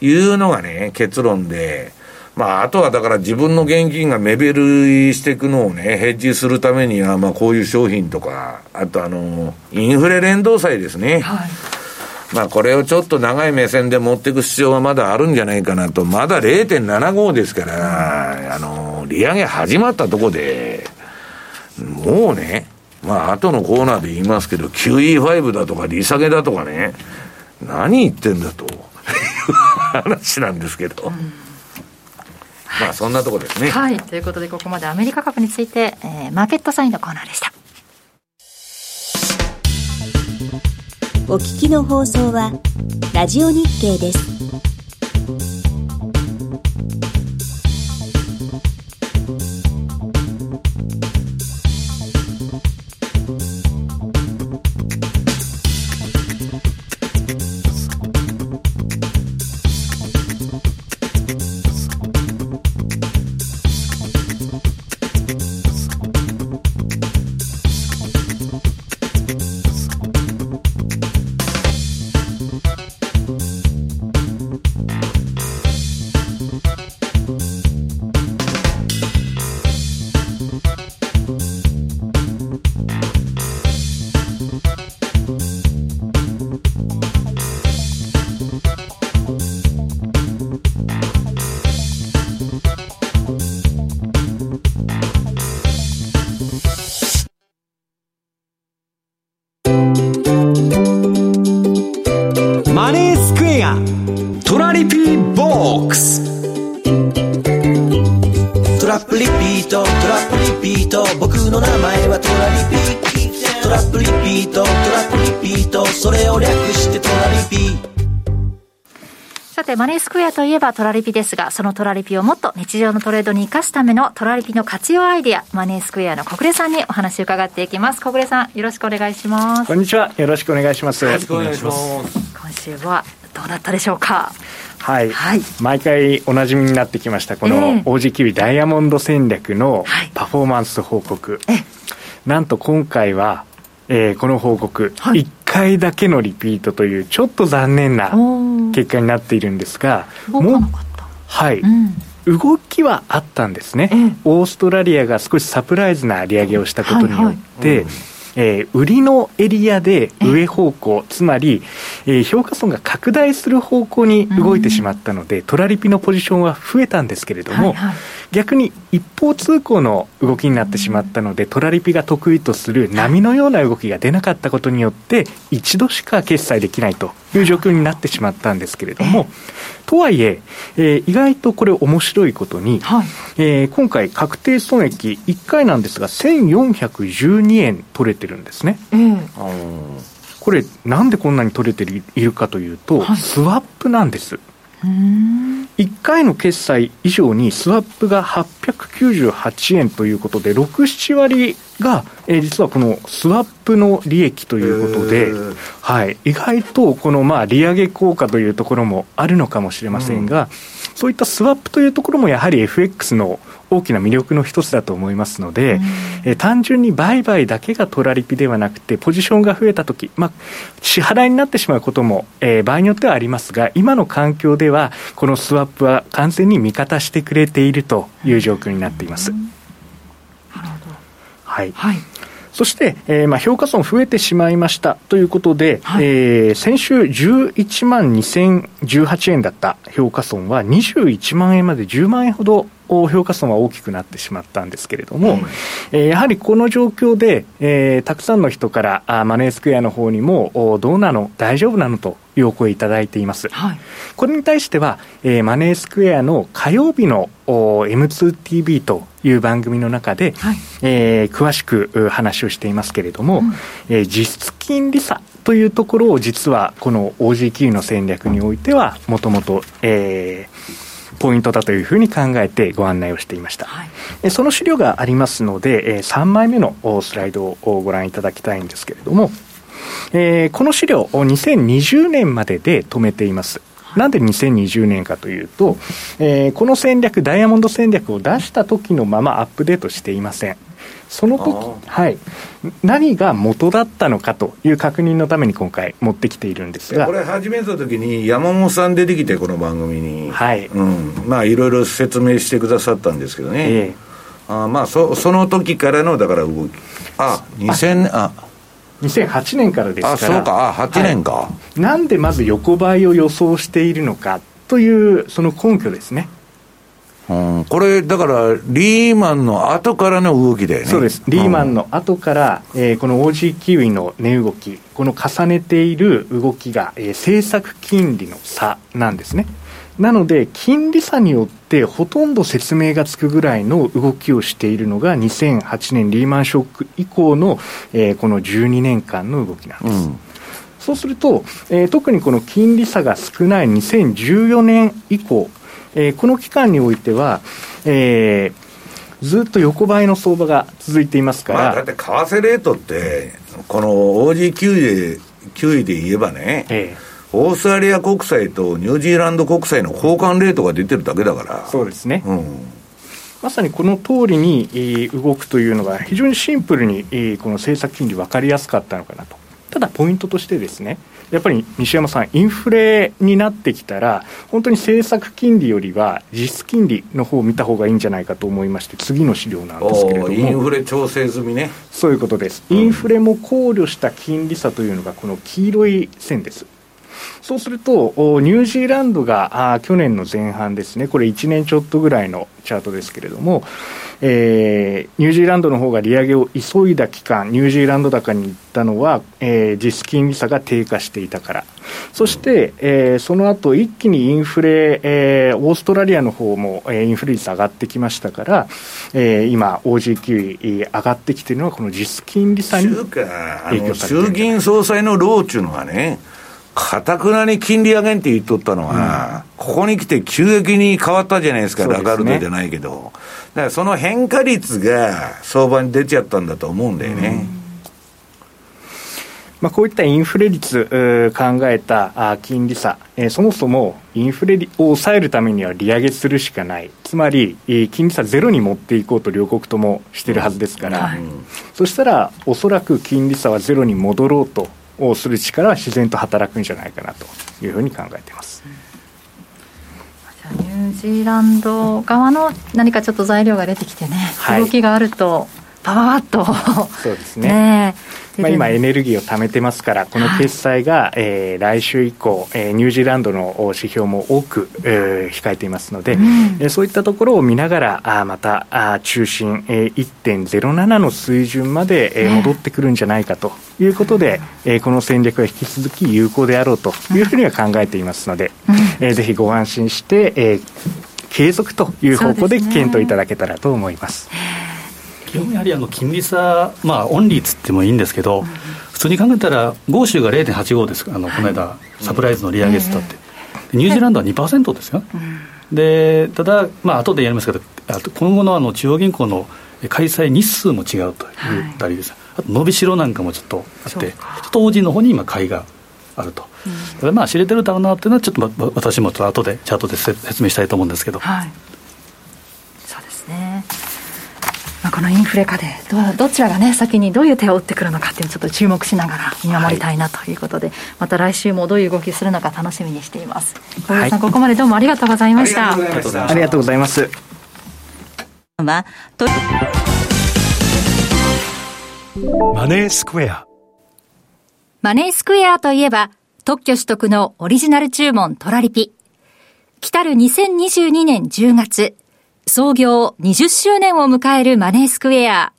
いうのがね、結論で、まああとはだから自分の現金が目減りしていくのをね、ヘッジするためには、まあこういう商品とか、あとあの、インフレ連動債ですね。はい、まあこれをちょっと長い目線で持っていく必要はまだあるんじゃないかなと。まだ ゼロテンななご ですから、あの、利上げ始まったとこで、もうね、まあ後のコーナーで言いますけど、キューイーファイブ だとか利下げだとかね、何言ってんだという話なんですけど。うん、まあそんなとこですね。はい、ということでここまでアメリカ株について、えー、マーケットサインのコーナーでした。お聞きの放送はラジオ日経です。ラップリピート、トラップリピート、僕の名前はトラリピ。トラップリピート、トラップリピート、それを略してトラリピ。さてマネースクエアといえばトラリピですが、そのトラリピをもっと日常のトレードに生かすためのトラリピの活用アイデア、マネースクエアの小暮さんにお話を伺っていきます。小暮さん、よろしくお願いします。こんにちは、よろしくお願いします。よろしくお願いします。今週はどうだったでしょうか。はいはい、毎回おなじみになってきましたこの オージー キウイダイヤモンド戦略のパフォーマンス報告、はい、えなんと今回は、えー、この報告、はい、いっかいだけのリピートというちょっと残念な結果になっているんですが、動かなかった、はい、うん、動きはあったんですね、えー、オーストラリアが少しサプライズな利上げをしたことによって、はいはい、うん、えー、売りのエリアで上方向、つまり、えー、評価損が拡大する方向に動いてしまったので、うん、トラリピのポジションは増えたんですけれども、はいはい、逆に一方通行の動きになってしまったので、うん、トラリピが得意とする波のような動きが出なかったことによって一度しか決済できないという状況になってしまったんですけれども、とはいえ、えー、意外とこれ面白いことに、はい、えー、今回確定損益いっかいなんですがせんよんひゃくじゅうにえん取れてるんですね、うん、これなんでこんなに取れているかというと、はい、スワップなんです。うーん、いっかいの決済以上にスワップがはっぴゃくきゅうじゅうはちえんということで ろく、なな 割が、えー、実はこのスワップの利益ということで、はい、意外とこのまあ利上げ効果というところもあるのかもしれませんが、うん、そういったスワップというところもやはり エフエックス の大きな魅力の一つだと思いますので、うん、えー、単純に売買だけがトラリピではなくてポジションが増えたとき、まあ、支払いになってしまうことも、えー、場合によってはありますが、今の環境ではこのスワップは完全に味方してくれているという状況になっています、うんうん、なるほど、はいはい、そして、えーまあ、評価損増えてしまいましたということで、はい、えー、先週じゅういちまんにせんじゅうはちえんだった評価損はにじゅういちまんえんまでじゅうまんえんほど評価損は大きくなってしまったんですけれども、うん、えー、やはりこの状況で、えー、たくさんの人からあマネースクエアの方にもどうなの大丈夫なのというお声いただいています、はい、これに対しては、えー、マネースクエアの火曜日の エムツーティーブイ という番組の中で、はい、えー、詳しく話をしていますけれども、うん、えー、実質金利差というところを実はこの オージー キウイの戦略においてはもともと、えーポイントだというふうに考えてご案内をしていました、はい、その資料がありますのでさんまいめのスライドをご覧いただきたいんですけれども、えー、この資料をにせんにじゅうねんまでで止めています。なんでにせんにじゅうねんかというと、えー、この戦略ダイヤモンド戦略を出した時のままアップデートしていません。その時、はい、何が元だったのかという確認のために今回持ってきているんですが、これ始めた時に山本さん出てきてこの番組に、はい、うん、まあ、いろいろ説明してくださったんですけどね、えーあまあ、そ, その時からのだから動きあにせんあにせんはちねんからですから、あそうかあはちねんか、はい、なんでまず横ばいを予想しているのかというその根拠ですね。うん、これだからリーマンの後からの動きだよね。そうです、リーマンの後から、うん、えー、この オージー キウイの値動き、この重ねている動きが、えー、政策金利の差なんですね。なので金利差によってほとんど説明がつくぐらいの動きをしているのがにせんはちねんリーマンショック以降の、えー、このじゅうにねんかんの動きなんです、うん、そうすると、えー、特にこの金利差が少ないにせんじゅうよねん以降、えー、この期間においては、えー、ずっと横ばいの相場が続いていますから、まあ、だって為替レートってこの オージー キウイで、キウイで言えばね、えー、オーストラリア国債とニュージーランド国債の交換レートが出てるだけだから。そうですね、うん、まさにこの通りに、えー、動くというのが非常にシンプルに、えー、この政策金利分かりやすかったのかなと。ただポイントとしてですね、やっぱり西山さん、インフレになってきたら本当に政策金利よりは実質金利の方を見た方がいいんじゃないかと思いまして、次の資料なんですけれども、インフレ調整済みね。そういうことです、うん、インフレも考慮した金利差というのがこの黄色い線です。そうするとニュージーランドがあ去年の前半ですね、これいちねんちょっとぐらいのチャートですけれども、えー、ニュージーランドの方が利上げを急いだ期間、ニュージーランド高に行ったのは、えー、実質金利差が低下していたから、そして、えー、その後一気にインフレ、えー、オーストラリアの方も、えー、インフレ率上がってきましたから、えー、今 オージーキューイー 上がってきているのはこの実質金利差に影響されている。中銀総裁のローっていうのはね、かたくなに金利上げんって言っとったのは、うん、ここに来て急激に変わったじゃないですか、ラガルドじゃないけど、だからその変化率が相場に出ちゃったんだと思うんだよね、うん。まあ、こういったインフレ率考えた金利差、えー、そもそもインフレを抑えるためには利上げするしかない。つまり、えー、金利差ゼロに持っていこうと両国ともしてるはずですから、うん、そしたらおそらく金利差はゼロに戻ろうとをする力は自然と働くんじゃないかなというふうに考えています、うん、じゃあニュージーランド側の何かちょっと材料が出てきてね、はい、動きがあるとパワーッとそうですね、ねまあ、今エネルギーを貯めてますから、この決済が、えー、来週以降、えー、ニュージーランドの指標も多く、えー、控えていますので、うんえー、そういったところを見ながらあまたあ中心、えー、いってんゼロなな の水準まで、えー、戻ってくるんじゃないかということで、ねえー、この戦略は引き続き有効であろうというふうには考えていますので、うんえー、ぜひご安心して、えー、継続という方向で検討いただけたらと思います。基本やはりあの金利差、まあ、オンリーつってもいいんですけど、うん、普通に考えたら豪州が ゼロ点八五 です。あのこの間サプライズの利上げつったって、うん、ニュージーランドは 二パーセント ですよ、うん、でただ、まあ後でやりますけど、あと今後 の, あの中央銀行の開催日数も違うと言ったりです、はい、あと伸びしろなんかもちょっとあって、ちょっと オージー の方に今買いがあると、うん、だからまあ知れてるだろうなっていうのはちょっと、ま、私も後でチャートで説明したいと思うんですけど、はい、そうですね。まあ、このインフレ化で ど, どちらが、ね、先にどういう手を打ってくるのかっていうのをちょっと注目しながら見守りたいなということで、はい、また来週もどういう動きするのか楽しみにしています。小林さん、はい、ここまでどうもありがとうございました。ありがとうございます。マネースクエア。マネースクエアといえば特許取得のオリジナル注文トラリピ。来るにせんにじゅうにねんじゅうがつ、創業にじゅっしゅうねんを迎えるマネースクエア。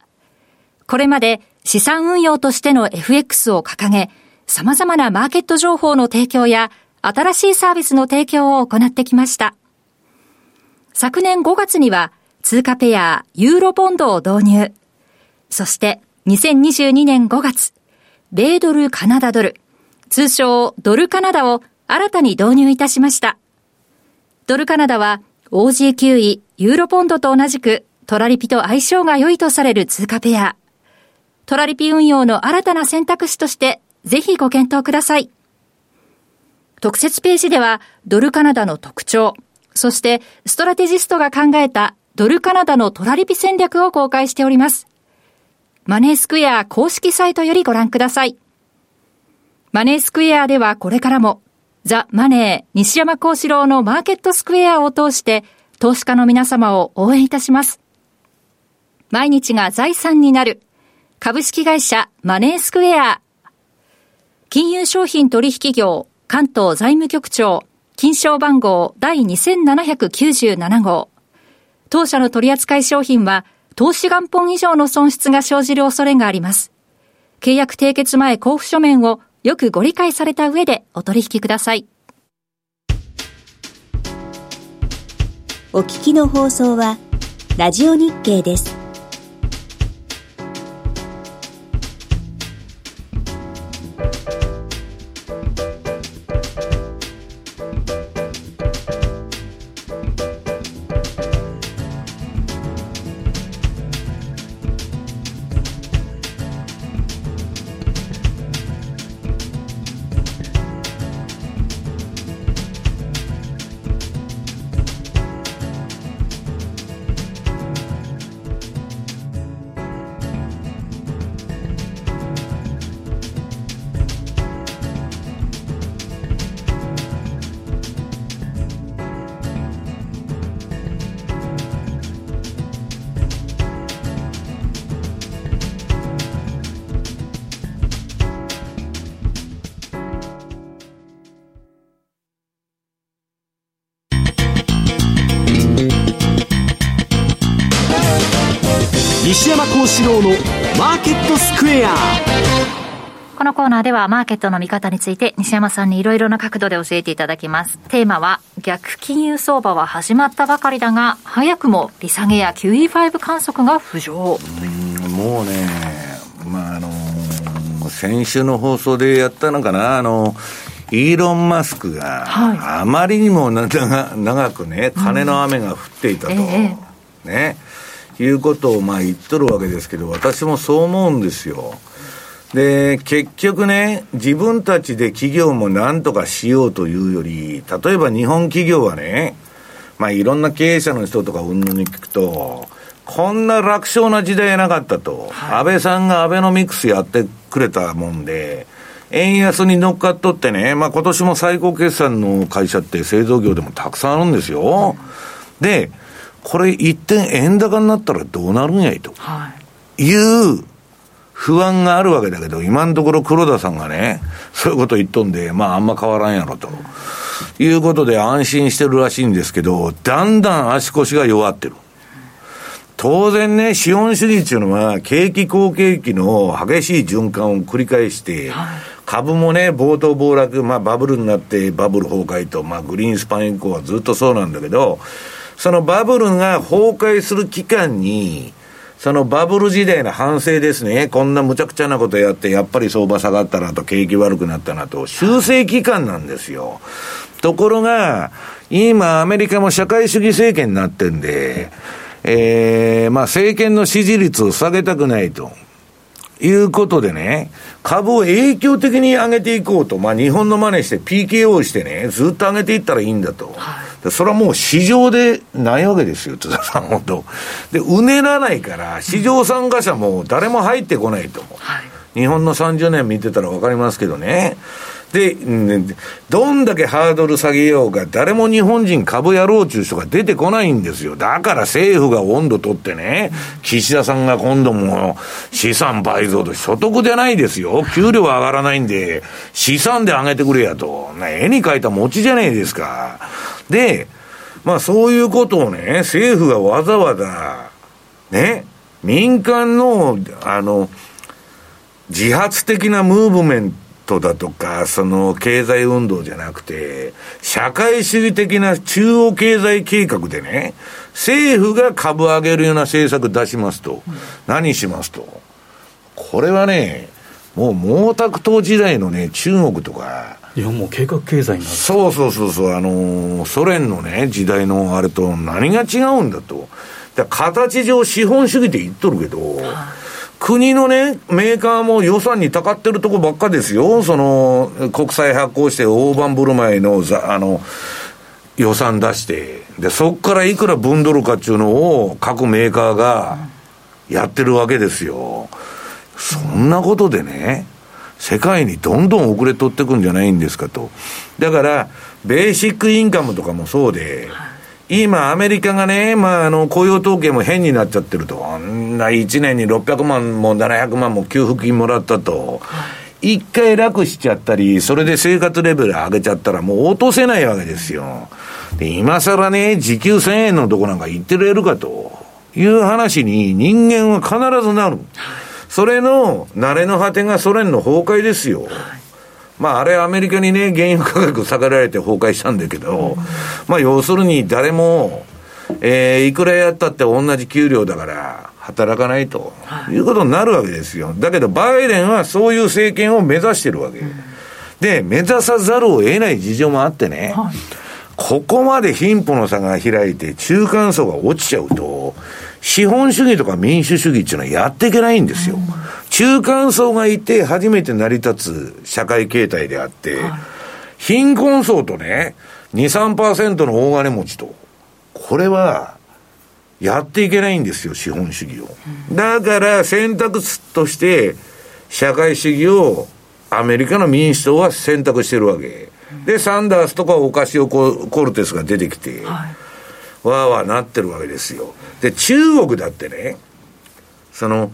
これまで資産運用としての エフエックス を掲げ、様々なマーケット情報の提供や新しいサービスの提供を行ってきました。昨年ごがつには通貨ペアユーロボンドを導入。そしてにせんにじゅうにねんごがつ、米ドルカナダドル、通称ドルカナダを新たに導入いたしました。ドルカナダはオージーキューイー、ユーロポンドと同じくトラリピと相性が良いとされる通貨ペア。トラリピ運用の新たな選択肢としてぜひご検討ください。特設ページではドルカナダの特徴、そしてストラテジストが考えたドルカナダのトラリピ戦略を公開しております。マネースクエア公式サイトよりご覧ください。マネースクエアではこれからもザ・マネー西山孝四郎のマーケットスクエアを通して投資家の皆様を応援いたします。毎日が財産になる株式会社マネースクエア。金融商品取引業関東財務局長金賞番号だいにせんななひゃくきゅうじゅうななごう。当社の取扱い商品は投資元本以上の損失が生じる恐れがあります。契約締結前交付書面をよくご理解された上でお取引ください。お聞きの放送はラジオ日経です。西山孝四郎のマーケットスクエア。このコーナーではマーケットの見方について西山さんにいろいろな角度で教えていただきます。テーマは逆金融相場は始まったばかりだが早くも利下げや キューイーファイブ 観測が浮上という。もうね、まああのー、先週の放送でやったのかな、あのイーロン・マスクがあまりにも長くね金の雨が降っていたと、うんええ、ねいうことをまあ言っとるわけですけど、私もそう思うんですよ。で結局ね、自分たちで企業も何とかしようというより、例えば日本企業はね、まあ、いろんな経営者の人とかうんぬんに聞くと、こんな楽勝な時代なかったと、はい、安倍さんがアベノミクスやってくれたもんで円安に乗っかっとってね、まあ、今年も最高決算の会社って製造業でもたくさんあるんですよ、はい、でこれ一点円高になったらどうなるんやいという不安があるわけだけど、今のところ黒田さんがねそういうこと言っとんで、まああんま変わらんやろということで安心してるらしいんですけど、だんだん足腰が弱ってる。当然ね、資本主義というのは景気好景気の激しい循環を繰り返して株もね暴騰暴落、まあバブルになってバブル崩壊と、まあグリーンスパン以降はずっとそうなんだけど、そのバブルが崩壊する期間にそのバブル時代の反省ですね、こんな無茶苦茶なことやってやっぱり相場下がったなと景気悪くなったなと修正期間なんですよ。ところが今アメリカも社会主義政権になってんで、えー、まあ政権の支持率を下げたくないということでね、株を影響的に上げていこうと、まあ日本の真似して ピーケーオー してねずっと上げていったらいいんだと、はい、それはもう市場でないわけですよ、津田さん、本当。で、うねらないから、市場参加者も誰も入ってこないと。はい、日本のさんじゅうねん見てたらわかりますけどね。で、どんだけハードル下げようか、誰も日本人株やろうという人が出てこないんですよ。だから政府が温度取ってね、岸田さんが今度も資産倍増と、所得じゃないですよ。給料は上がらないんで、資産で上げてくれやと。絵に描いた餅じゃないですか。で、まあそういうことをね、政府がわざわざ、ね、民間の、あの、自発的なムーブメント、だとかその経済運動じゃなくて社会主義的な中央経済計画でね、政府が株上げるような政策出しますと、うん、何しますと、これはねもう毛沢東時代のね中国とか、いやもう計画経済になる、そうそうそうそう、あのー、ソ連のね時代のあれと何が違うんだと。だから形上資本主義って言っとるけど、国のね、メーカーも予算にたかってるとこばっかですよ。その、国債発行して大盤振る舞いの、あの、予算出して、で、そっからいくら分取るかっていうのを各メーカーがやってるわけですよ。そんなことでね、世界にどんどん遅れ取ってくんじゃないんですかと。だから、ベーシックインカムとかもそうで、今アメリカがね、まあ、あの雇用統計も変になっちゃってると、あんないちねんにろっぴゃくまんもななひゃくまんも給付金もらったと、一回楽しちゃったりそれで生活レベル上げちゃったらもう落とせないわけですよ。で今更ね時給せんえんのとこなんか言ってられるかという話に人間は必ずなる。それの慣れの果てがソ連の崩壊ですよ。まあ、あれアメリカにね原油価格下げられて崩壊したんだけど、まあ要するに誰もえいくらやったって同じ給料だから働かないということになるわけですよ。だけどバイデンはそういう政権を目指してるわけで、目指さざるを得ない事情もあってね、ここまで貧富の差が開いて中間層が落ちちゃうと資本主義とか民主主義っていうのはやっていけないんですよ。中間層がいて初めて成り立つ社会形態であって、貧困層とね、に、さんパーセント の大金持ちと、これはやっていけないんですよ、資本主義を。だから選択肢として社会主義をアメリカの民主党は選択してるわけ。で、サンダースとかオカシオ・コルテスが出てきて、わーわーなってるわけですよ。で、中国だってね、その、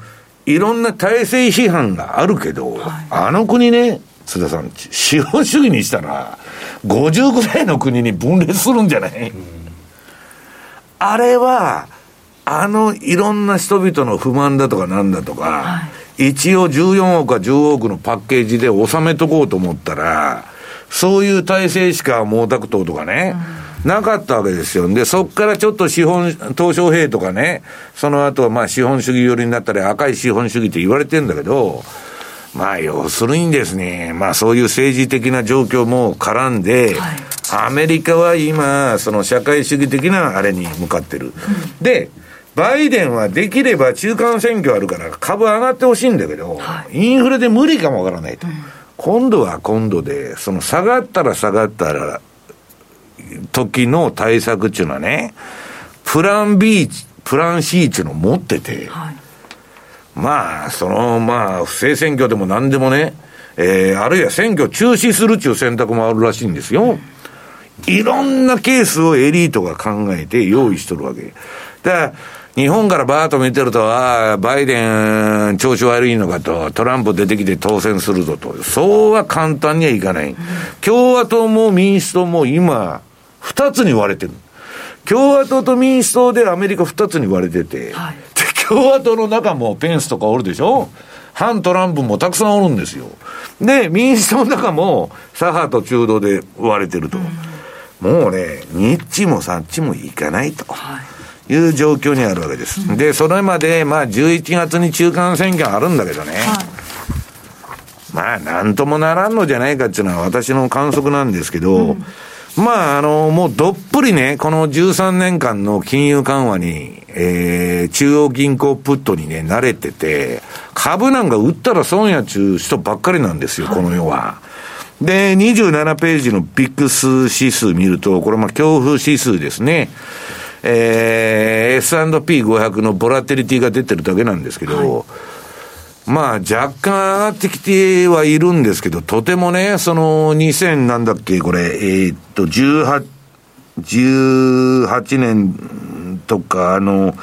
いろんな体制批判があるけど、はい、あの国ね、津田さん、資本主義にしたらごじゅうぐらいの国に分裂するんじゃない？あれはあのいろんな人々の不満だとかなんだとか、はい、一応じゅうよんおくかじゅうおくのパッケージで収めとこうと思ったら、そういう体制しか毛沢東とかね、うん、なかったわけですよ。で、そっからちょっと資本、東小平とかね、その後はまあ資本主義寄りになったり赤い資本主義って言われてんだけど、まあ要するにですね、まあそういう政治的な状況も絡んで、はい、アメリカは今その社会主義的なあれに向かってる、うん、でバイデンはできれば中間選挙あるから株上がってほしいんだけど、はい、インフレで無理かもわからないと、うん、今度は今度でその下がったら下がったら時の対策っていうのはね、プラン B プラン C っていうのを持ってて、はい、まあそのまあ不正選挙でも何でもね、えー、あるいは選挙中止するっていう選択もあるらしいんですよ、うん、いろんなケースをエリートが考えて用意しとるわけだから、日本からバーッと見てると、ああバイデン調子悪いのかと、トランプ出てきて当選するぞと、そうは簡単にはいかない、うん、共和党も民主党も今ふたつに割れてる。共和党と民主党でアメリカふたつに割れてて、はい、で共和党の中もペンスとかおるでしょ、反トランプもたくさんおるんですよ。で民主党の中も左派と中道で割れてると、うん、もうねニッチもサッチもいかないと、はい、いう状況にあるわけです、うん、でそれまでまあじゅういちがつに中間選挙あるんだけどね、はい、まあなんともならんのじゃないかっていうのは私の観測なんですけど、うん、まああのもうどっぷりねこのじゅうさんねんかんの金融緩和に、えー、中央銀行プットにね慣れてて、株なんか売ったら損やっちゅう人ばっかりなんですよ、はい、この世は。でにじゅうななページのビックス指数見ると、これまあ恐怖指数ですね、えー、エスアンドピーごひゃく のボラテリティが出てるだけなんですけど、はい、まあ若干上がってきてはいるんですけど、とてもねそのにせんなんだっけこれ、えー、っとじゅうはちねんとかあの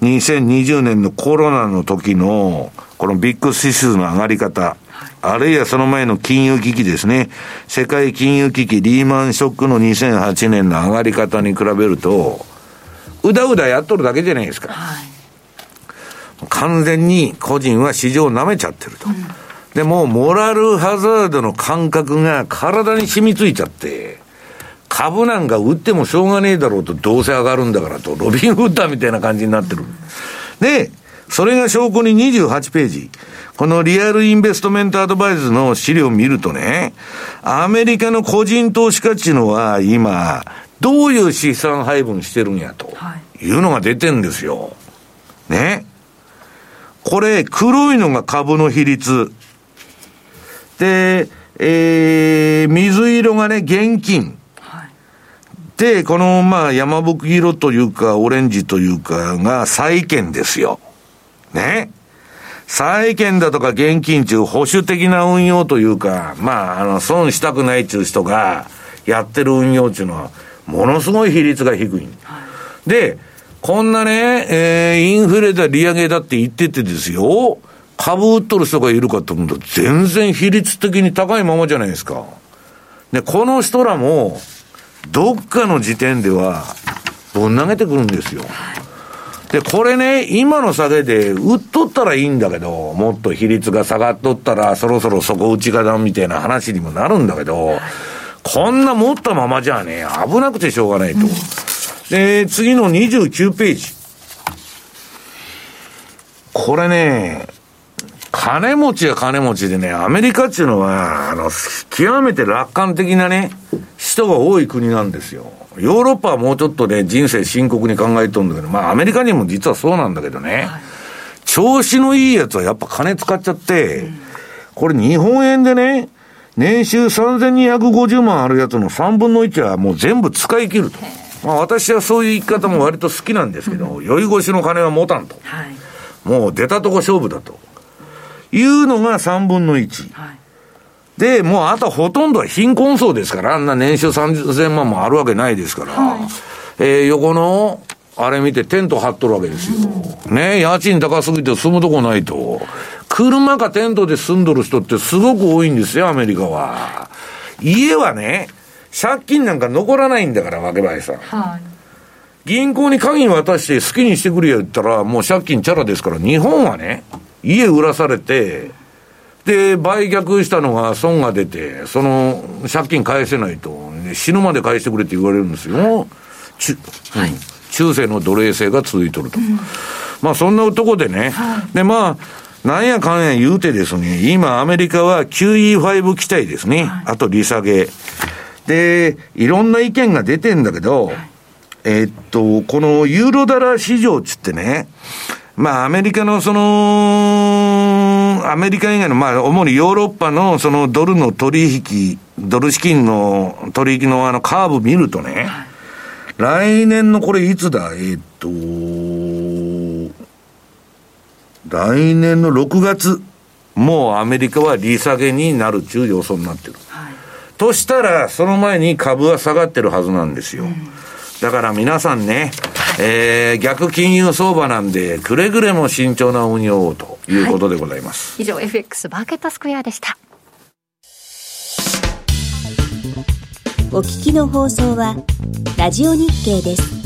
にせんにじゅうねんのコロナの時のこのビッグ指数の上がり方、あるいはその前の金融危機ですね、世界金融危機リーマンショックのにせんはちねんの上がり方に比べるとうだうだやっとるだけじゃないですか、はい、完全に個人は市場を舐めちゃってると、うん、でもうモラルハザードの感覚が体に染みついちゃって、株なんか売ってもしょうがねえだろうと、どうせ上がるんだからとロビンフッダーみたいな感じになってる、うん、でそれが証拠ににじゅうはちページ、このリアルインベストメントアドバイスの資料を見るとね、アメリカの個人投資家っていうのは今どういう資産配分してるんやというのが出てんですよね。これ黒いのが株の比率で、えー、水色がね現金で、このまあ山吹色というかオレンジというかが債券ですよね。債券だとか現金中保守的な運用というか、まああの損したくない中人がやってる運用中のはものすごい比率が低い。で、こんなね、えー、インフレだ利上げだって言っててですよ、株売っとる人がいるかと思うと全然比率的に高いままじゃないですか。で、この人らもどっかの時点ではぶん投げてくるんですよ。で、これね、今の下げで売っとったらいいんだけど、もっと比率が下がっとったらそろそろ底打ちがだみたいな話にもなるんだけど、こんな持ったままじゃね、危なくてしょうがないと、うん、で次のにじゅうきゅうページ、これね金持ちは金持ちでね、アメリカっていうのはあの極めて楽観的なね人が多い国なんですよ。ヨーロッパはもうちょっとね人生深刻に考えとるんだけど、まあアメリカにも実はそうなんだけどね、はい、調子のいいやつはやっぱ金使っちゃって、うん、これ日本円でね年収さんぜんにひゃくごじゅうまんあるやつのさんぶんのいちはもう全部使い切ると。まあ私はそういう生き方も割と好きなんですけど、酔い越しの金は持たんと、はい、もう出たとこ勝負だというのがさんぶんのいち、はい、でもうあとほとんどは貧困層ですから、あんな年収さんぜんまんもあるわけないですから、はい、えー、横のあれ見てテント張っとるわけですよ、うん、ねえ、家賃高すぎて住むとこないと、車かテントで住んどる人ってすごく多いんですよ、アメリカは。家はね借金なんか残らないんだから、わけばいさん、はい、銀行に鍵渡して好きにしてくれよって言ったらもう借金チャラですから、日本はね、家売らされて、で売却したのが損が出て、その借金返せないと死ぬまで返してくれって言われるんですよ。ち、はい、中世の奴隷制が続いとると、うん、まあそんなとこでね、はい、でまあなんやかんや言うてですね、今アメリカは キューイーファイブ 期待ですね、はい、あと利下げでいろんな意見が出てんだけど、はい、えー、っとこのユーロダラ市場つってね、まあアメリカのそのアメリカ以外のまあ主にヨーロッパのそのドルの取引、ドル資金の取引のあのカーブ見るとね、来年のこれいつだ、えー、っと来年のろくがつ、もうアメリカは利下げになるという予想になってる、はい、としたらその前に株は下がってるはずなんですよ、うん、だから皆さんね、えー、逆金融相場なんでくれぐれも慎重な運用をということでございます、はい、以上 エフエックス マーケットスクエアでした。お聞きの放送はラジオ日経です。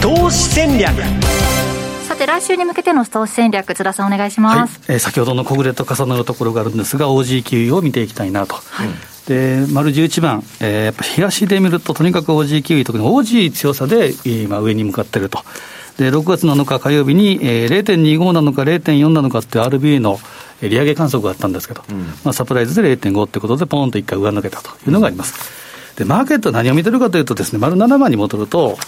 投資戦略。さて来週に向けての投資戦略、津田さんお願いします、はい、えー、先ほどの小暮と重なるところがあるんですが オージー キューイー を見ていきたいなと、はい、で丸じゅういちばん、えー、やっぱり東で見るととにかく オージー キューイー、特に オージー 強さで今上に向かっていると。でろくがつなのか火曜日に、えー、ゼロテンニーゴー なのか ゼロテンヨン なのかって アールビーエー の利上げ観測があったんですけど、うん、まあ、サプライズで ゼロテンゴー ということでポーンといっかい上抜けたというのがあります、うん。でマーケット何を見てるかというとですね、丸ななばんに戻ると、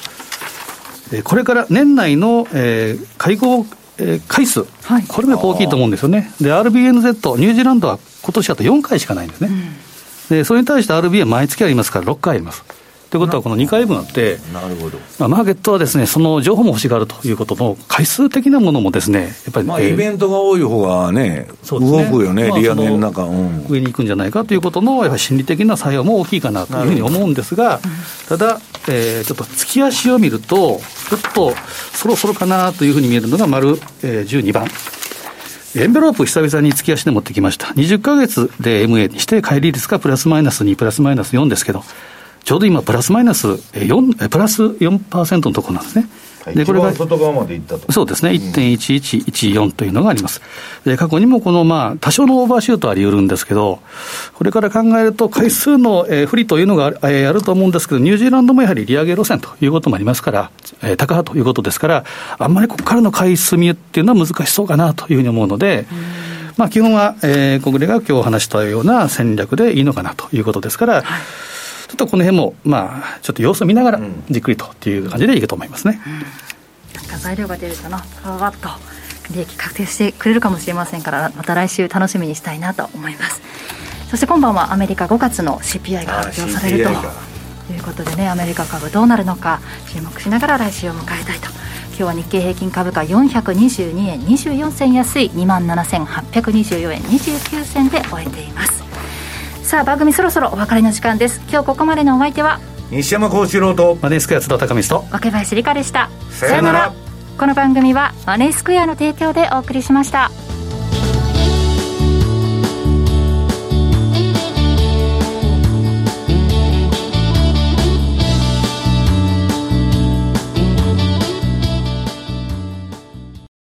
えー、これから年内の、えー、会合、えー、回数、はい、これが大きいと思うんですよね。で アールビーエヌゼット ニュージーランドは今年あとよんかいしかないんですね、うん、でそれに対して アールビー は毎月ありますからろっかいありますということはこのにかいぶんあって、なるほど、まあ、マーケットはですねその情報も欲しがるということの回数的なものもですね、やっぱり、まあ、イベントが多い方がね、そうですね動くよね、まあ、リアネの中、うん、上に行くんじゃないかということのやっぱ心理的な作用も大きいかなというふうに思うんですが、ただ、えー、ちょっと月足を見るとちょっとそろそろかなというふうに見えるのが丸、えー、じゅうにばん、エンベロープ久々に月足で持ってきました。にじゅっかげつで エムエー にして乖離率がプラスマイナスにプラスマイナスよんですけど、ちょうど今プラスマイナスよん、プラス よんパーセント のところなんですね。でこれが一番外側までいったと。そうですね、うん、いってんいちいちいちよん というのがあります。で過去にもこの、まあ、多少のオーバーシュートはあり得るんですけど、これから考えると回数の、えー、不利というのが あ,、えー、あると思うんですけど、ニュージーランドもやはり利上げ路線ということもありますから、えー、高派ということですから、あんまりここからの回数見っていうのは難しそうかなというふうに思うので、うん、まあ、基本は、えー、小暮が今日話したような戦略でいいのかなということですから、はい、ちょっとこの辺も、まあ、ちょっと様子を見ながらじっくりとっていう感じでいけと思いますね、うん、なんか材料が出るとな、パワッと利益確定してくれるかもしれませんから、また来週楽しみにしたいなと思います。そして今晩はアメリカごがつの シーピーアイ が発表されるということでね、アメリカ株どうなるのか注目しながら来週を迎えたいと。今日は日経平均株価よんひゃくにじゅうにえんにじゅうよんせん安い にまんななせんはっぴゃくにじゅうよんえんにじゅうきゅうせんで終えています。さあ番組そろそろお別れの時間です。今日ここまでのお相手は西山幸四郎とマネースクエア津田高見と若林理香でした。さよなら。この番組はマネースクエアの提供でお送りしました。